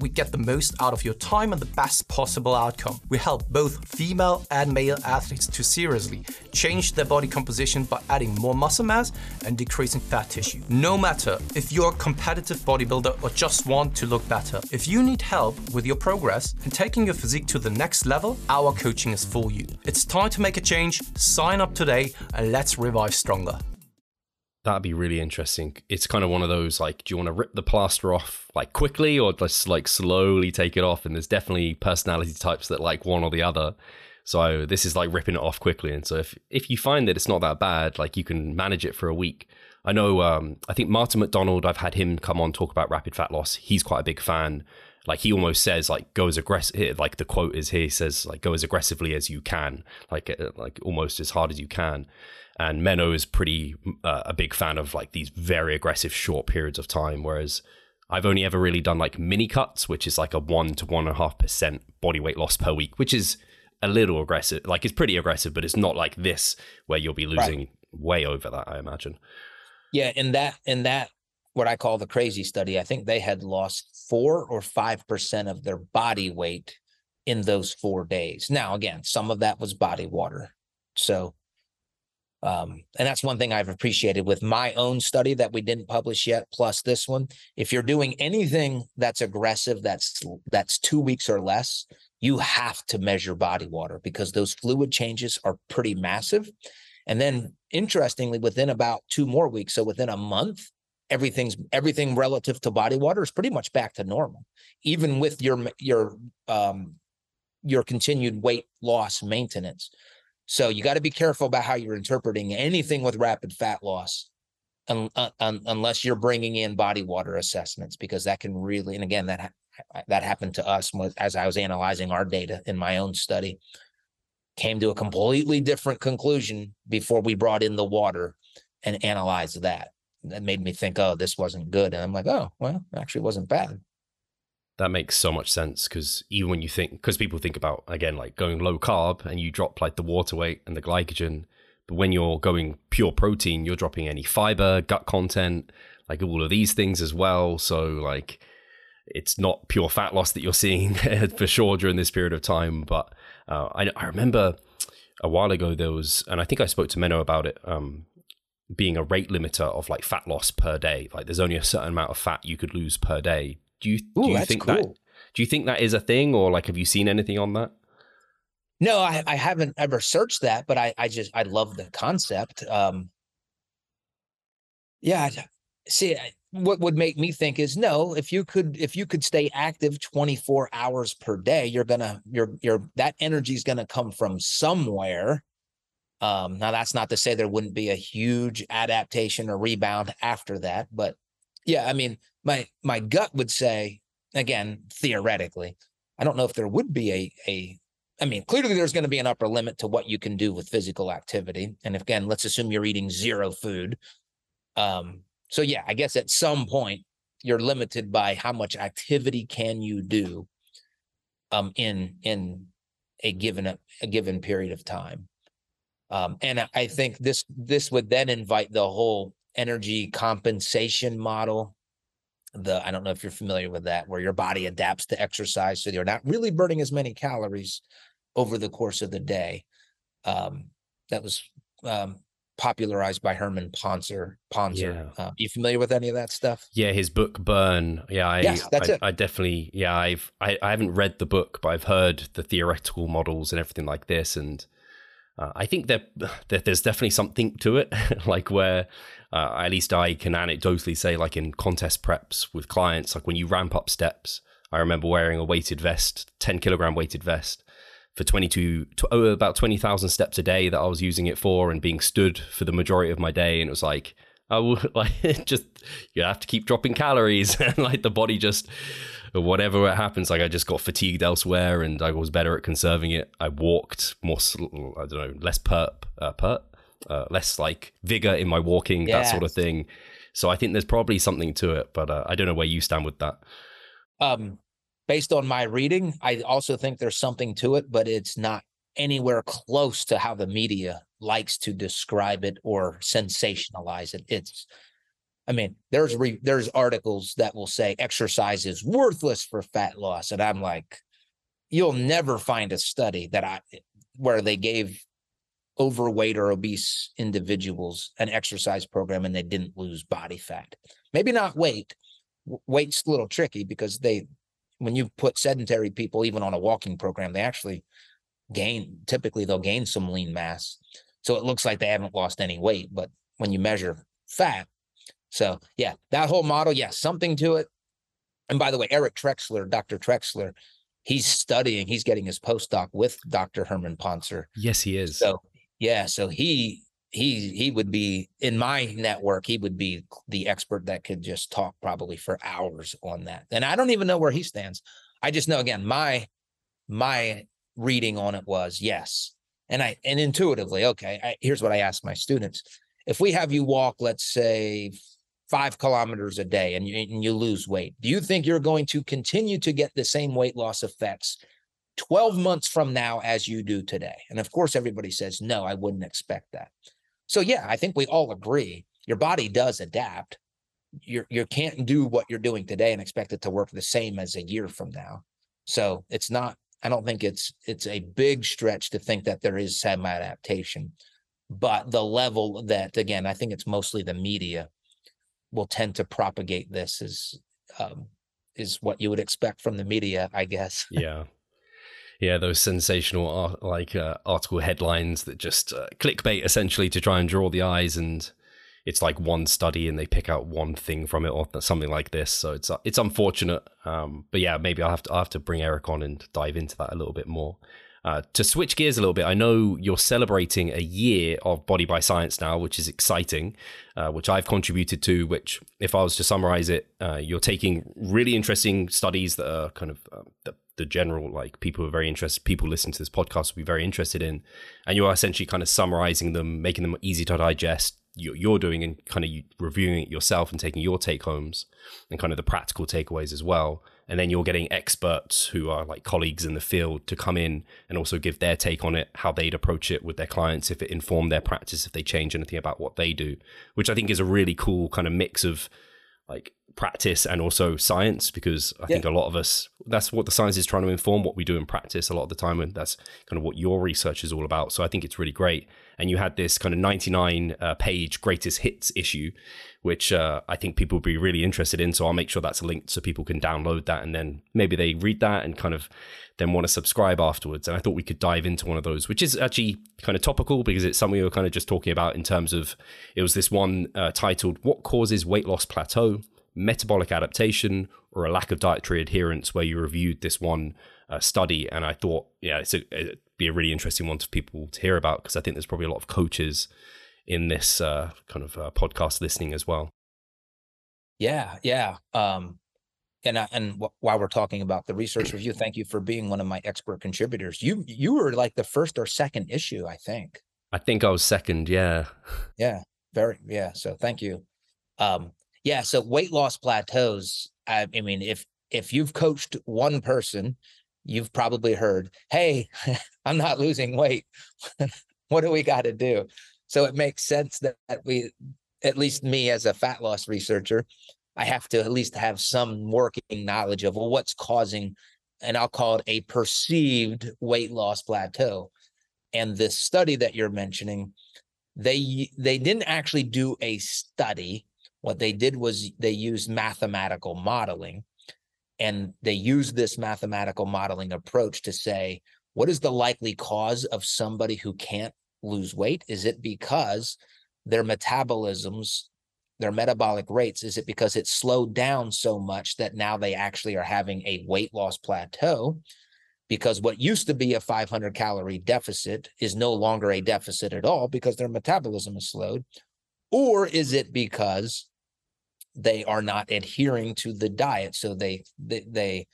we get the most out of your time and the best possible outcome. We help both female and male athletes to seriously change their body composition by adding more muscle mass and decreasing fat tissue. No matter if you're a competitive bodybuilder or just want to look better, if you need help with your progress and taking your physique to the next level, our coaching is for you. It's time to make a change. Sign up today and let's Revive Stronger. That'd be really interesting. It's kind of one of those, like, do you want to rip the plaster off like quickly or just like slowly take it off? And there's definitely personality types that like one or the other. So this is like ripping it off quickly. And so if you find that it's not that bad, like you can manage it for a week. I know, I think Martin McDonald, I've had him come on, talk about rapid fat loss. He's quite a big fan. Like he almost says like go as aggressive, like the quote is here, he says like go as aggressively as you can, like almost as hard as you can. And Menno is pretty a big fan of like these very aggressive short periods of time. Whereas I've only ever really done like mini cuts, which is like a 1 to 1.5% body weight loss per week, which is a little aggressive. Like it's pretty aggressive, but it's not like this where you'll be losing way over that, I imagine. Yeah. In that, what I call the crazy study, I think they had lost 4 or 5% of their body weight in those 4 days. Now, again, some of that was body water. So, and that's one thing I've appreciated with my own study that we didn't publish yet, plus this one. If you're doing anything that's aggressive, that's 2 weeks or less, you have to measure body water because those fluid changes are pretty massive. And then interestingly, within about 2 more weeks, so within a month, everything relative to body water is pretty much back to normal, even with your continued weight loss maintenance. So you got to be careful about how you're interpreting anything with rapid fat loss, unless you're bringing in body water assessments, because that can really, and again, that happened to us as I was analyzing our data in my own study, came to a completely different conclusion before we brought in the water and analyzed that. That made me think, oh, this wasn't good. And I'm like, oh, well, actually it wasn't bad. That makes so much sense, because even when you think, because people think about, again, like going low carb and you drop like the water weight and the glycogen, but when you're going pure protein, you're dropping any fiber, gut content, like all of these things as well. So like it's not pure fat loss that you're seeing for sure during this period of time. But I remember a while ago there was, and I think I spoke to Menno about it, being a rate limiter of like fat loss per day. Like there's only a certain amount of fat you could lose per day. Do you think that is a thing, or like have you seen anything on that? No, I haven't ever searched that, but I love the concept. Yeah, see, what would make me think is, no, if you could stay active 24 hours per day, that energy is gonna come from somewhere. Now that's not to say there wouldn't be a huge adaptation or rebound after that, but yeah, I mean, my gut would say, again, theoretically, I don't know if there would be clearly there's going to be an upper limit to what you can do with physical activity. And again, let's assume you're eating zero food. So yeah, I guess at some point you're limited by how much activity can you do in a given period of time. And I think this would then invite the whole energy compensation model. I don't know if you're familiar with that, where your body adapts to exercise, so you're not really burning as many calories over the course of the day. That was popularized by Herman Pontzer. Yeah. You familiar with any of that stuff? Yeah, his book Burn. Yeah, that's it. I definitely. Yeah, I haven't read the book, but I've heard the theoretical models and everything like this, and I think that there's definitely something to it, like where at least I can anecdotally say, like in contest preps with clients, like when you ramp up steps, I remember wearing a weighted vest, 10 kilogram weighted vest for about 20,000 steps a day that I was using it for and being stood for the majority of my day. And it was like, oh, like just, you have to keep dropping calories and like the body just, whatever it happens, like I just got fatigued elsewhere and I was better at conserving it. I walked more, I don't know, less less like vigor in my walking, that sort of thing. So I think there's probably something to it, but I don't know where you stand with that. Based on my reading, I also think there's something to it, but it's not anywhere close to how the media likes to describe it or sensationalize it. I mean, there's articles that will say exercise is worthless for fat loss. And I'm like, you'll never find a study where they gave overweight or obese individuals an exercise program and they didn't lose body fat. Maybe not weight. Weight's a little tricky because when you put sedentary people even on a walking program, they actually typically they'll gain some lean mass. So it looks like they haven't lost any weight, but when you measure fat, so yeah, that whole model, something to it. And by the way, Eric Trexler, Dr. Trexler, he's getting his postdoc with Dr. Herman Pontzer. Yes, he is. So yeah, so he would be in my network. He would be the expert that could just talk probably for hours on that. And I don't even know where he stands. I just know, again, my reading on it was yes. And intuitively, okay, here's what I asked my students. If we have you walk, let's say 5 kilometers a day and you lose weight, do you think you're going to continue to get the same weight loss effects 12 months from now as you do today? And of course, everybody says, no, I wouldn't expect that. So yeah, I think we all agree. Your body does adapt. You can't do what you're doing today and expect it to work the same as a year from now. So I don't think it's a big stretch to think that there is some adaptation. But the level that, again, I think it's mostly the media will tend to propagate this is what you would expect from the media, I guess. Yeah, those sensational article headlines that just clickbait essentially to try and draw the eyes, and it's like one study and they pick out one thing from it or something like this. So it's unfortunate, but yeah, maybe I'll have to bring Eric on and dive into that a little bit more. To switch gears a little bit, I know you're celebrating a year of Body by Science now, which is exciting, which I've contributed to, which if I was to summarize it, you're taking really interesting studies that are kind of the general, like people who are very interested, people listening to this podcast will be very interested in, and you are essentially kind of summarizing them, making them easy to digest. You're doing and kind of reviewing it yourself and taking your take homes and kind of the practical takeaways as well. And then you're getting experts who are like colleagues in the field to come in and also give their take on it, how they'd approach it with their clients, if it informed their practice, if they change anything about what they do, which I think is a really cool kind of mix of like practice and also science, because I think a lot of us, that's what the science is trying to inform what we do in practice a lot of the time. And that's kind of what your research is all about. So I think it's really great. And you had this kind of 99 page greatest hits issue, which I think people would be really interested in. So I'll make sure that's linked so people can download that. And then maybe they read that and kind of then want to subscribe afterwards. And I thought we could dive into one of those, which is actually kind of topical because it's something we were kind of just talking about in terms of, it was this one titled, What Causes Weight Loss Plateau? Metabolic adaptation or a lack of dietary adherence, where you reviewed this one study. And I thought, it'd be a really interesting one for people to hear about, because I think there's probably a lot of coaches in this kind of podcast listening as well. Yeah. And while we're talking about the research review, thank you for being one of my expert contributors. You were like the first or second issue, I think. I think I was second. Yeah. Yeah. Very. Yeah. So thank you. Yeah, so weight loss plateaus, I mean, if you've coached one person, you've probably heard, hey, I'm not losing weight. What do we got to do? So it makes sense that we, at least me as a fat loss researcher, I have to at least have some working knowledge of what's causing, and I'll call it a perceived weight loss plateau. And this study that you're mentioning, they didn't actually do a study. What they did was they used mathematical modeling, and they used this mathematical modeling approach to say, what is the likely cause of somebody who can't lose weight? Is it because their metabolisms, their metabolic rates, is it because it's slowed down so much that now they actually are having a weight loss plateau? Because what used to be a 500 calorie deficit is no longer a deficit at all because their metabolism is slowed. Or is it because they are not adhering to the diet? So they're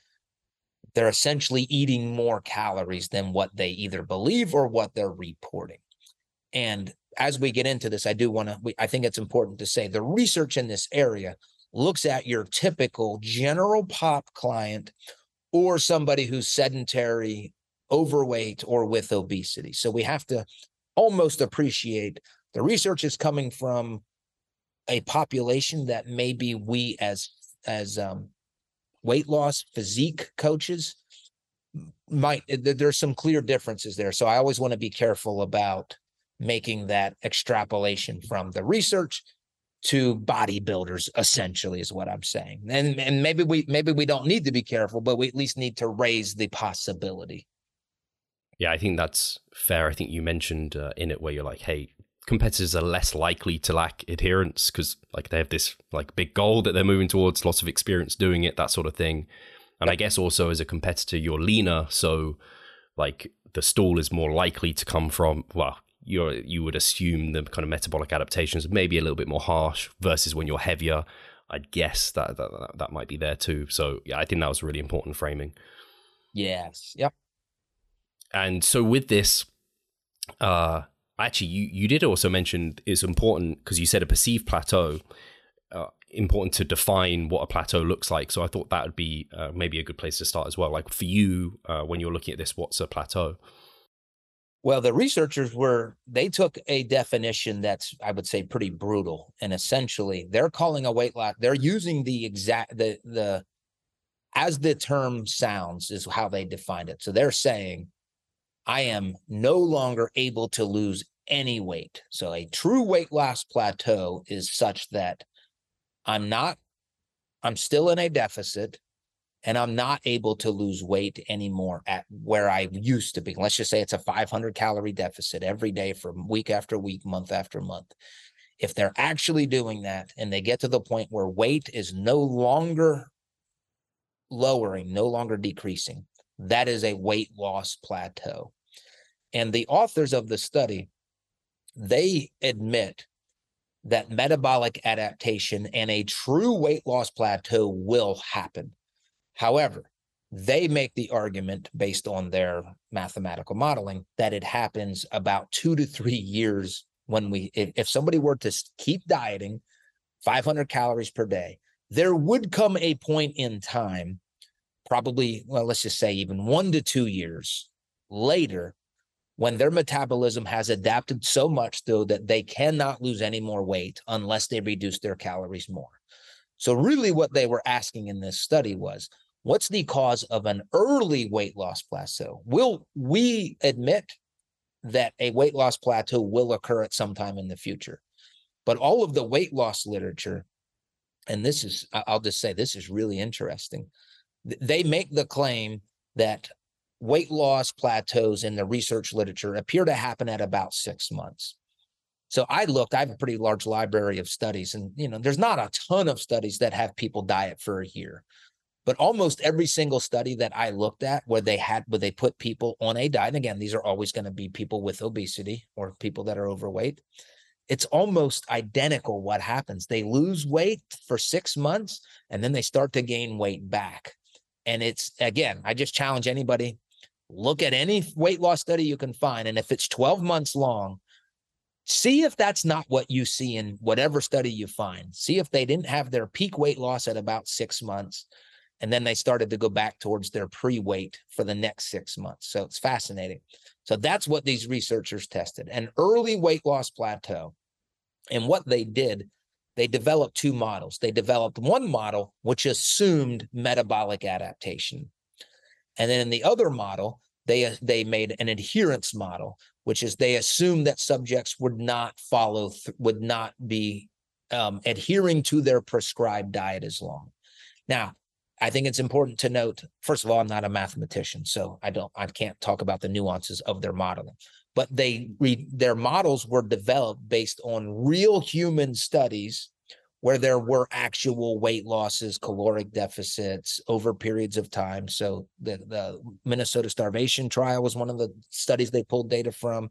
essentially eating more calories than what they either believe or what they're reporting. And as we get into this, I think it's important to say the research in this area looks at your typical general pop client or somebody who's sedentary, overweight, or with obesity. So we have to almost appreciate the research is coming from a population that maybe we as weight loss physique coaches there's some clear differences there. So I always want to be careful about making that extrapolation from the research to bodybuilders, essentially, is what I'm saying. And maybe we don't need to be careful, but we at least need to raise the possibility. Yeah, I think that's fair. I think you mentioned in it where you're like, hey, competitors are less likely to lack adherence because like they have this like big goal that they're moving towards, lots of experience doing it, that sort of thing. And I guess also as a competitor, you're leaner. So like the stall is more likely to come from, well, you would assume the kind of metabolic adaptations maybe a little bit more harsh versus when you're heavier. I'd guess that might be there too. So yeah, I think that was really important framing. Yes. Yep. And so with this, actually, you did also mention it's important because you said a perceived plateau, important to define what a plateau looks like. So I thought that would be maybe a good place to start as well. Like for you, when you're looking at this, what's a plateau? Well, the researchers took a definition that's, I would say, pretty brutal. And essentially, they're calling a weight loss, they're using the exact, the as the term sounds is how they defined it. So they're saying, I am no longer able to lose any weight. So a true weight loss plateau is such that I'm still in a deficit and I'm not able to lose weight anymore at where I used to be. Let's just say it's a 500 calorie deficit every day from week after week, month after month. If they're actually doing that and they get to the point where weight is no longer lowering, no longer decreasing, that is a weight loss plateau. And the authors of the study, they admit that metabolic adaptation and a true weight loss plateau will happen. However, they make the argument based on their mathematical modeling that it happens about 2 to 3 years when if somebody were to keep dieting 500 calories per day, there would come a point in time, probably, well, let's just say even 1 to 2 years later, when their metabolism has adapted so much though that they cannot lose any more weight unless they reduce their calories more. So really what they were asking in this study was, what's the cause of an early weight loss plateau? Will we admit that a weight loss plateau will occur at some time in the future? But all of the weight loss literature, and this is, I'll just say, this is really interesting. They make the claim that weight loss plateaus in the research literature appear to happen at about 6 months. So I have a pretty large library of studies, and there's not a ton of studies that have people diet for a year, but almost every single study that I looked at where they put people on a diet, and again, these are always going to be people with obesity or people that are overweight, it's almost identical what happens. They lose weight for 6 months, and then they start to gain weight back. And it's, again, I just challenge anybody, look at any weight loss study you can find, and if it's 12 months long, see if that's not what you see in whatever study you find. See if they didn't have their peak weight loss at about 6 months, and then they started to go back towards their pre-weight for the next 6 months. So it's fascinating. So that's what these researchers tested, an early weight loss plateau. And what they did, they developed two models. They developed one model, which assumed metabolic adaptation. And then in the other model, they made an adherence model, which is they assumed that subjects would not be adhering to their prescribed diet as long. Now, I think it's important to note, first of all, I'm not a mathematician, so I can't talk about the nuances of their modeling. but their models were developed based on real human studies where there were actual weight losses, caloric deficits over periods of time. So the Minnesota starvation trial was one of the studies they pulled data from.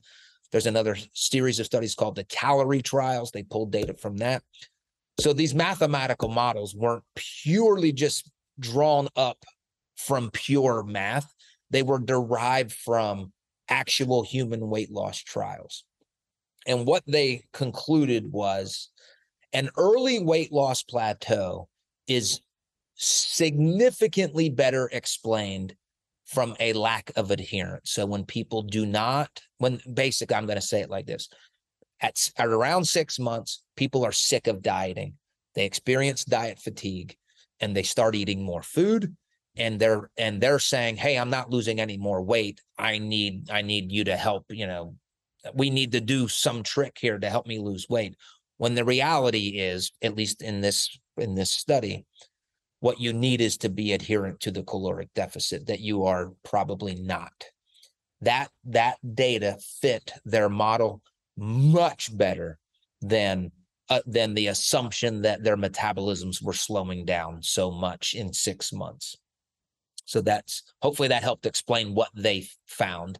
There's another series of studies called the calorie trials. They pulled data from that. So these mathematical models weren't purely just drawn up from pure math. They were derived from actual human weight loss trials. And what they concluded was an early weight loss plateau is significantly better explained from a lack of adherence. So when people do not, I'm going to say it like this. At around 6 months, people are sick of dieting. They experience diet fatigue and they start eating more food, and they're saying, hey, I'm not losing any more weight. I need you to help, we need to do some trick here to help me lose weight. When the reality is, at least in this study, what you need is to be adherent to the caloric deficit that you are probably not. That data fit their model much better than the assumption that their metabolisms were slowing down so much in 6 months. So hopefully that helped explain what they found.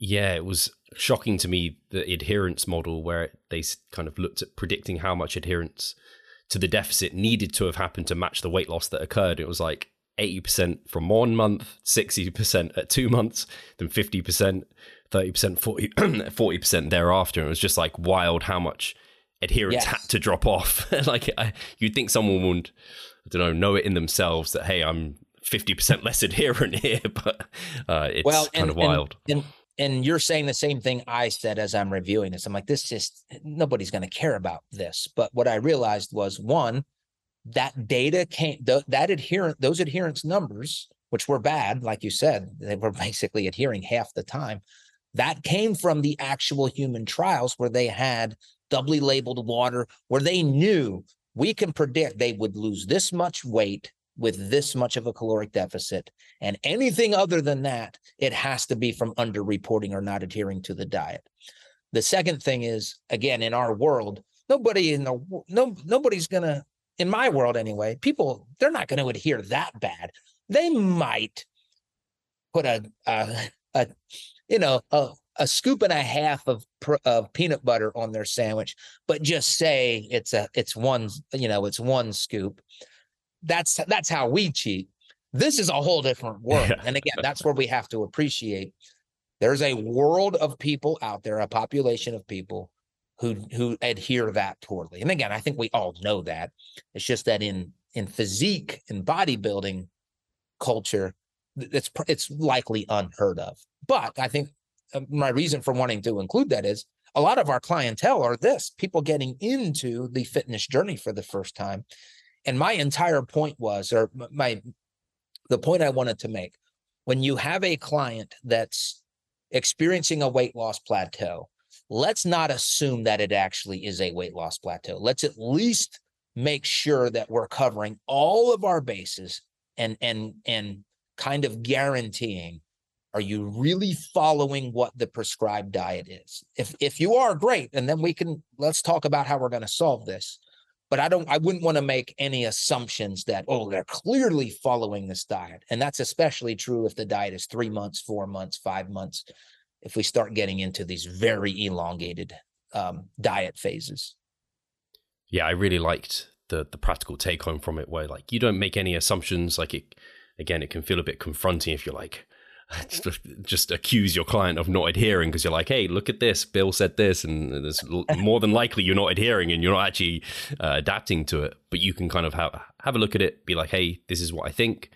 Yeah, it was shocking to me, the adherence model, where they kind of looked at predicting how much adherence to the deficit needed to have happened to match the weight loss that occurred. It was like 80% from 1 month, 60% at 2 months, then 50%, 30%, 40% thereafter. And it was just like wild how much adherence had to drop off. Like you'd think someone would, know it in themselves that, hey, I'm 50% less adherent here, but it's kind of wild. And you're saying the same thing I said as I'm reviewing this. I'm like, nobody's going to care about this. But what I realized was, one, that data those adherence numbers, which were bad, like you said, they were basically adhering half the time. That came from the actual human trials where they had doubly labeled water, where they knew we can predict they would lose this much weight with this much of a caloric deficit, and anything other than that, it has to be from underreporting or not adhering to the diet. The second thing is, again, in our world, nobody's gonna, in my world anyway, people, they're not going to adhere that bad. They might put a scoop and a half of peanut butter on their sandwich, but just say it's one scoop. That's how we cheat. This is a whole different world. And again, that's where we have to appreciate there's a world of people out there, a population of people who adhere that poorly. And again, I think we all know that. It's just that in physique and bodybuilding culture, it's likely unheard of. But I think my reason for wanting to include that is a lot of our clientele are people getting into the fitness journey for the first time. And my entire point was, the point I wanted to make, when you have a client that's experiencing a weight loss plateau, let's not assume that it actually is a weight loss plateau. Let's at least make sure that we're covering all of our bases and kind of guaranteeing, are you really following what the prescribed diet is? If you are, great, and then let's talk about how we're going to solve this. But I wouldn't want to make any assumptions that, they're clearly following this diet. And that's especially true if the diet is 3 months, 4 months, 5 months, if we start getting into these very elongated diet phases. Yeah, I really liked the practical take home from it, where like you don't make any assumptions. Like it can feel a bit confronting if you're like, just accuse your client of not adhering because you're like, hey, look at this, Bill said this, and there's more than likely you're not adhering and you're not actually adapting to it. But you can kind of have a look at it, be like, hey, this is what I think.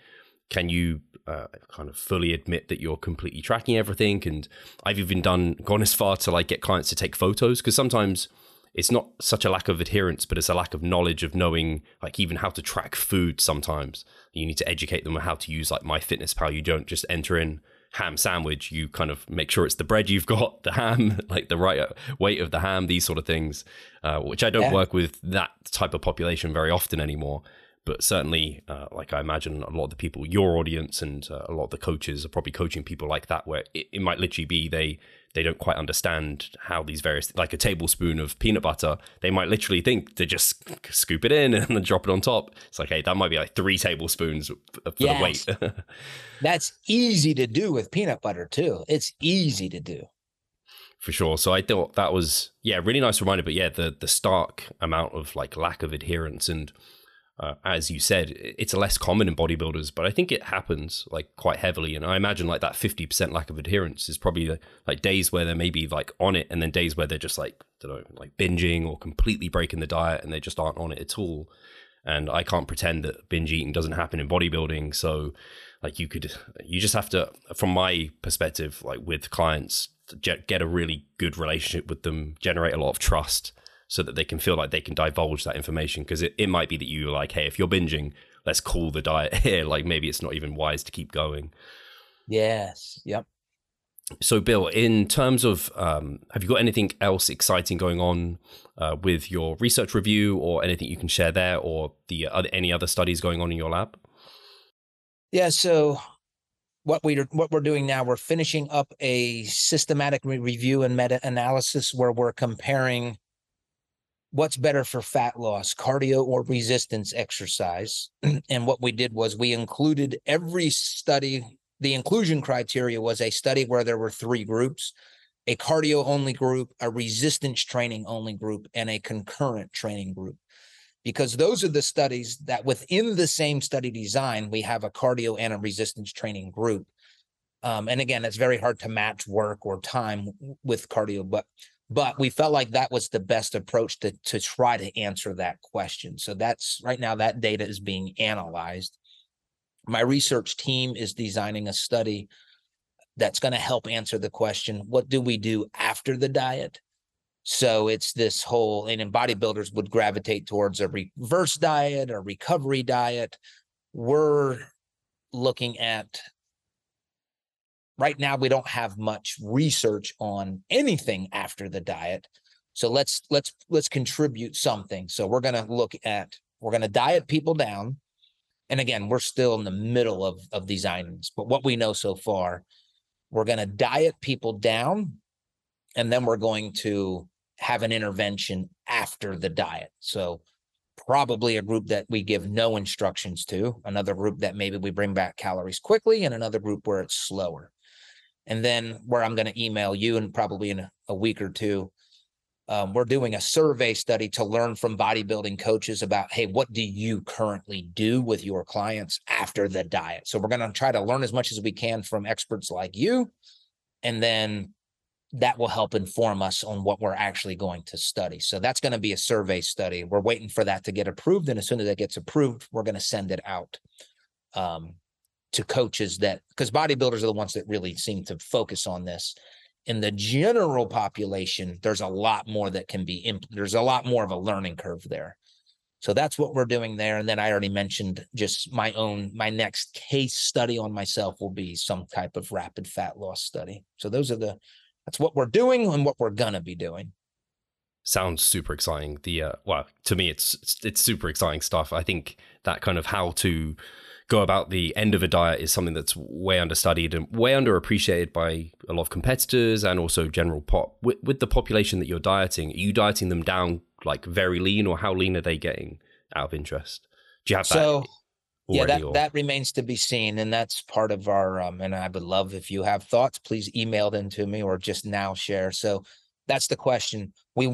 Can you kind of fully admit that you're completely tracking everything? And I've even gone as far to like get clients to take photos, because sometimes it's not such a lack of adherence, but it's a lack of knowledge of knowing like even how to track food. Sometimes you need to educate them on how to use like MyFitnessPal. You don't just enter in ham sandwich. You kind of make sure it's the bread you've got, the ham, like the right weight of the ham, these sort of things, which I don't work with that type of population very often anymore. but certainly like I imagine a lot of the people, your audience and a lot of the coaches are probably coaching people like that, where it might literally be they don't quite understand how these various, like a tablespoon of peanut butter, they might literally think to just scoop it in and then drop it on top. It's like, hey, that might be like 3 tablespoons for the weight. That's easy to do with peanut butter too. It's easy to do. For sure. So I thought that was, yeah, really nice reminder, but yeah, the stark amount of like lack of adherence. And as you said, it's less common in bodybuilders, but I think it happens like quite heavily. And I imagine like that 50% lack of adherence is probably like days where they're maybe like on it, and then days where they're just like, I don't know, like binging or completely breaking the diet and they just aren't on it at all. And I can't pretend that binge eating doesn't happen in bodybuilding. So like you just have to, from my perspective, like with clients, get a really good relationship with them, generate a lot of trust so that they can feel like they can divulge that information. Because it might be that you're like, hey, if you're binging, let's call the diet here. Like maybe it's not even wise to keep going. Yes. Yep. So Bill, in terms of, have you got anything else exciting going on with your research review or anything you can share there, or any other studies going on in your lab? Yeah. So what we're doing now, we're finishing up a systematic review and meta-analysis where we're comparing what's better for fat loss, cardio or resistance exercise. And what we did was we included every study. The inclusion criteria was a study where there were 3 groups: a cardio only group, a resistance training only group, and a concurrent training group. Because those are the studies that within the same study design, we have a cardio and a resistance training group. And again, it's very hard to match work or time with cardio, but we felt like that was the best approach to try to answer that question. So that's right now, that data is being analyzed. My research team is designing a study that's going to help answer the question, what do we do after the diet? So it's this whole, and in bodybuilders would gravitate towards a reverse diet or recovery diet. We're looking at, right now, we don't have much research on anything after the diet. So let's contribute something. So we're going to diet people down. And again, we're still in the middle of these items, but what we know so far, we're going to diet people down, and then we're going to have an intervention after the diet. So probably a group that we give no instructions to, another group that maybe we bring back calories quickly, and another group where it's slower. And then where I'm going to email you, and probably in a week or two, we're doing a survey study to learn from bodybuilding coaches about, hey, what do you currently do with your clients after the diet? So we're going to try to learn as much as we can from experts like you, and then that will help inform us on what we're actually going to study. So that's going to be a survey study. We're waiting for that to get approved. And as soon as that gets approved, we're going to send it out to coaches because bodybuilders are the ones that really seem to focus on this. In the general population, there's a lot more that can be, there's a lot more of a learning curve there. So that's what we're doing there. And then I already mentioned just my next case study on myself will be some type of rapid fat loss study. So that's what we're doing and what we're going to be doing. Sounds super exciting. Well, to me, it's super exciting stuff. I think that kind of how to go about the end of a diet is something that's way understudied and way underappreciated by a lot of competitors and also general pop. With the population that you're dieting, are you dieting them down like very lean, or how lean are they getting, out of interest? Do you have that? Yeah, that remains to be seen. And that's part of our, and I would love if you have thoughts, please email them to me or just now share. So that's the question. We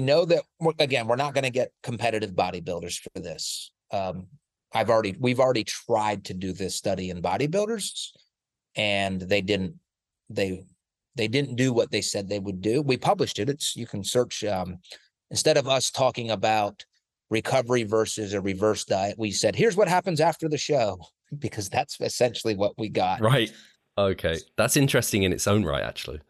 know that, again, we're not going to get competitive bodybuilders for this. We've already tried to do this study in bodybuilders, and they didn't do what they said they would do. We published it. You can search, instead of us talking about recovery versus a reverse diet, we said, here's what happens after the show, because that's essentially what we got. Right. Okay. That's interesting in its own right, actually.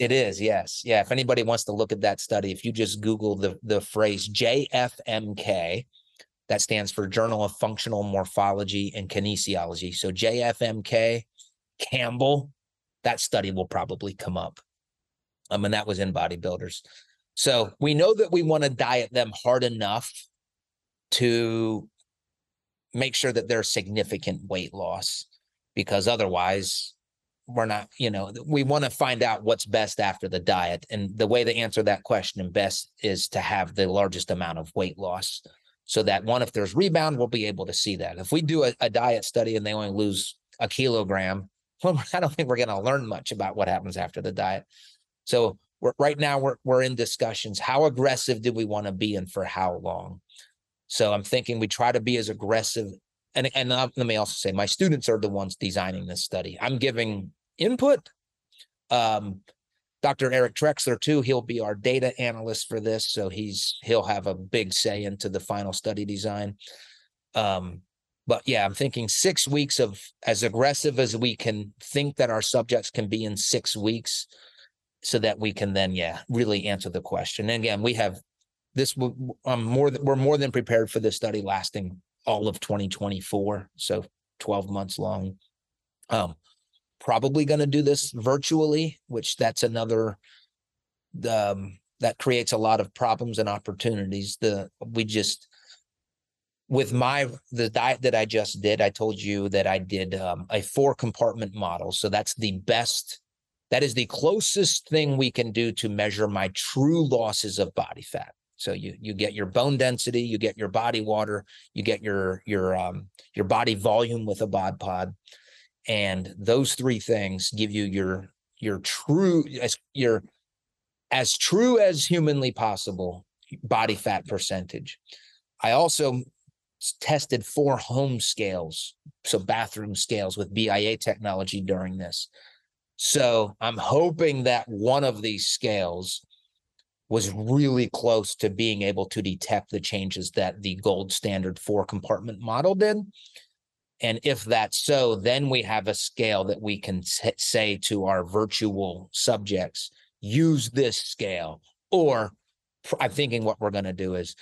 It is. Yes. Yeah. If anybody wants to look at that study, if you just Google the phrase JFMK, that stands for Journal of Functional Morphology and Kinesiology. So JFMK, Campbell, that study will probably come up. And that was in bodybuilders. So we know that we want to diet them hard enough to make sure that there's significant weight loss, because otherwise we're not, you know, we want to find out what's best after the diet. And the way to answer that question best is to have the largest amount of weight loss, so that one, if there's rebound, we'll be able to see that. If we do a diet study and they only lose a kilogram, well, I don't think we're going to learn much about what happens after the diet. So right now we're in discussions. How aggressive do we want to be and for how long? So I'm thinking we try to be as aggressive. And let me also say, my students are the ones designing this study. I'm giving input. Dr. Eric Trexler, too, he'll be our data analyst for this. So he'll have a big say into the final study design. But yeah, I'm thinking 6 weeks of as aggressive as we can think that our subjects can be in 6 weeks, so that we can then, yeah, really answer the question. And again, we have this, we're more than prepared for this study lasting all of 2024, so 12 months long. Probably going to do this virtually, which that's another, that creates a lot of problems and opportunities. With the diet that I just did, I told you that I did a 4-compartment model. So that's the best, that is the closest thing we can do to measure my true losses of body fat. So you get your bone density, you get your body water, you get your body volume with a Bod Pod, and those three things give you your true as humanly possible body fat percentage. I also tested 4 home scales, so bathroom scales with BIA technology during this. So I'm hoping that one of these scales was really close to being able to detect the changes that the gold standard 4-compartment model did. And if that's so, then we have a scale that we can say to our virtual subjects, use this scale. Or I'm thinking what we're going to do is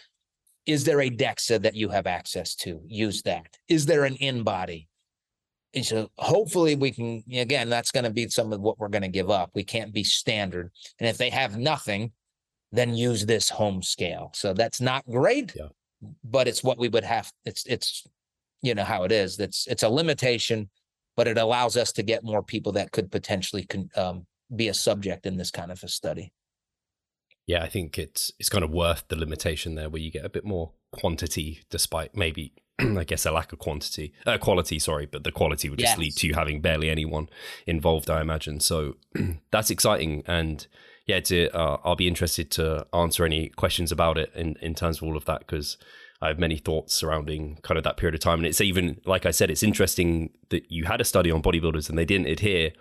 there a DEXA that you have access to? Use that. Is there an in-body? And so hopefully we can, again, that's going to be some of what we're going to give up. We can't be standard. And if they have nothing, then use this home scale. So that's not great, yeah, but it's what we would have. It's you know how it is. It's a limitation, but it allows us to get more people that could potentially be a subject in this kind of a study. Yeah, I think it's kind of worth the limitation there, where you get a bit more quantity, despite maybe I guess a lack of quality. Sorry, but the quality would just lead to you having barely anyone involved, I imagine. So that's exciting. And yeah, I'll be interested to answer any questions about it in terms of all of that, because I have many thoughts surrounding kind of that period of time. And it's even, like I said, it's interesting that you had a study on bodybuilders and they didn't adhere,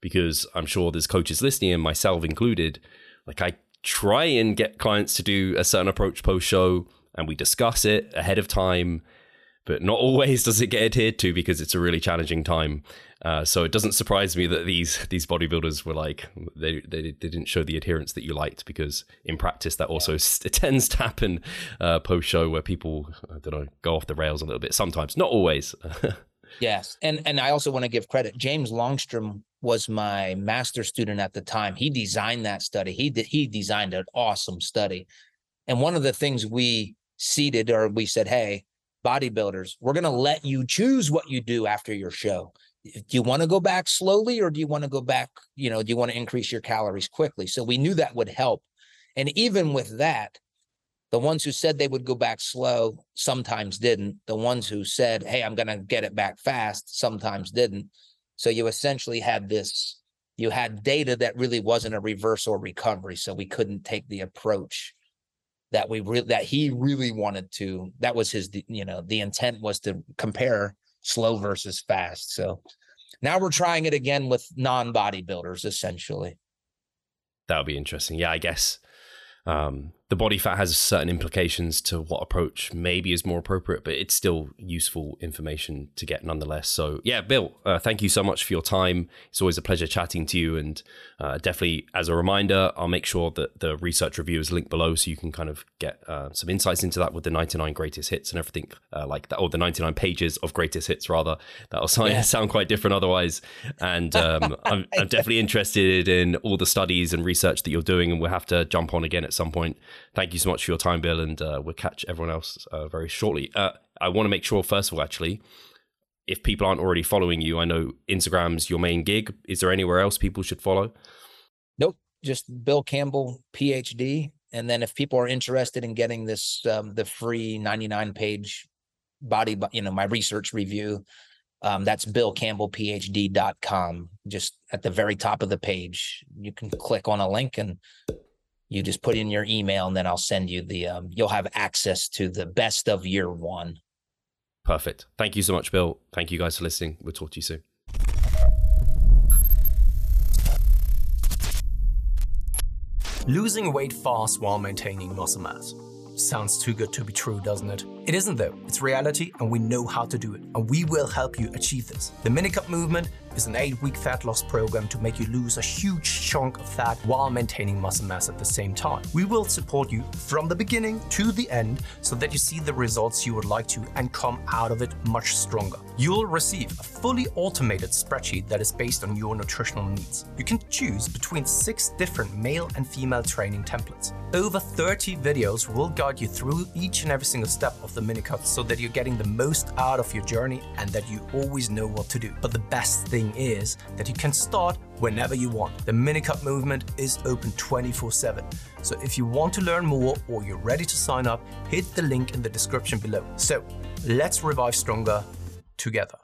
because I'm sure there's coaches listening, and myself included. Like, I try and get clients to do a certain approach post-show, and we discuss it ahead of time, but not always does it get adhered to, because it's a really challenging time. So it doesn't surprise me that these bodybuilders were like, they didn't show the adherence that you liked, because in practice that also tends to happen post-show, where people, I don't know, go off the rails a little bit sometimes, not always. Yes. And I also want to give credit. James Longstrom was my master's student at the time. He designed that study. He designed an awesome study. And one of the things we said, hey, bodybuilders, we're going to let you choose what you do after your show. Do you want to go back slowly, or do you want to go back, you know, do you want to increase your calories quickly? So we knew that would help. And even with that, the ones who said they would go back slow sometimes didn't. The ones who said, hey, I'm going to get it back fast, sometimes didn't. So you essentially had this, you had data that really wasn't a reverse or recovery. So we couldn't take the approach that that he really wanted to. That was his, you know, the intent was to compare slow versus fast. So now we're trying it again with non-bodybuilders, essentially. That'll be interesting. Yeah, I guess the body fat has certain implications to what approach maybe is more appropriate, but it's still useful information to get nonetheless. So yeah, Bill, thank you so much for your time. It's always a pleasure chatting to you. And definitely, as a reminder, I'll make sure that the research review is linked below, so you can kind of get some insights into that with the 99 greatest hits and everything like that, or the 99 pages of greatest hits, rather. That'll sound quite different otherwise. And I'm definitely interested in all the studies and research that you're doing, and we'll have to jump on again at some point Thank you so much for your time, Bill, and we'll catch everyone else very shortly. I want to make sure, first of all, actually, if people aren't already following you, I know Instagram's your main gig. Is there anywhere else people should follow? Nope, just Bill Campbell, PhD. And then if people are interested in getting this, the free 99-page body, my research review, that's billcampbellphd.com. Just at the very top of the page, you can click on a link and you just put in your email, and then I'll send you the, you'll have access to the best of year one. Perfect. Thank you so much, Bill. Thank you guys for listening. We'll talk to you soon. Losing weight fast while maintaining muscle mass. Sounds too good to be true, doesn't it? It isn't though, it's reality and we know how to do it, and we will help you achieve this. The Minicut Movement is an 8-week fat loss program to make you lose a huge chunk of fat while maintaining muscle mass at the same time. We will support you from the beginning to the end so that you see the results you would like to and come out of it much stronger. You'll receive a fully automated spreadsheet that is based on your nutritional needs. You can choose between 6 different male and female training templates. Over 30 videos will guide you through each and every single step of the minicut so that you're getting the most out of your journey and that you always know what to do. But the best thing is that you can start whenever you want. The Minicut Movement is open 24/7. So if you want to learn more or you're ready to sign up, hit the link in the description below. So let's revive stronger together.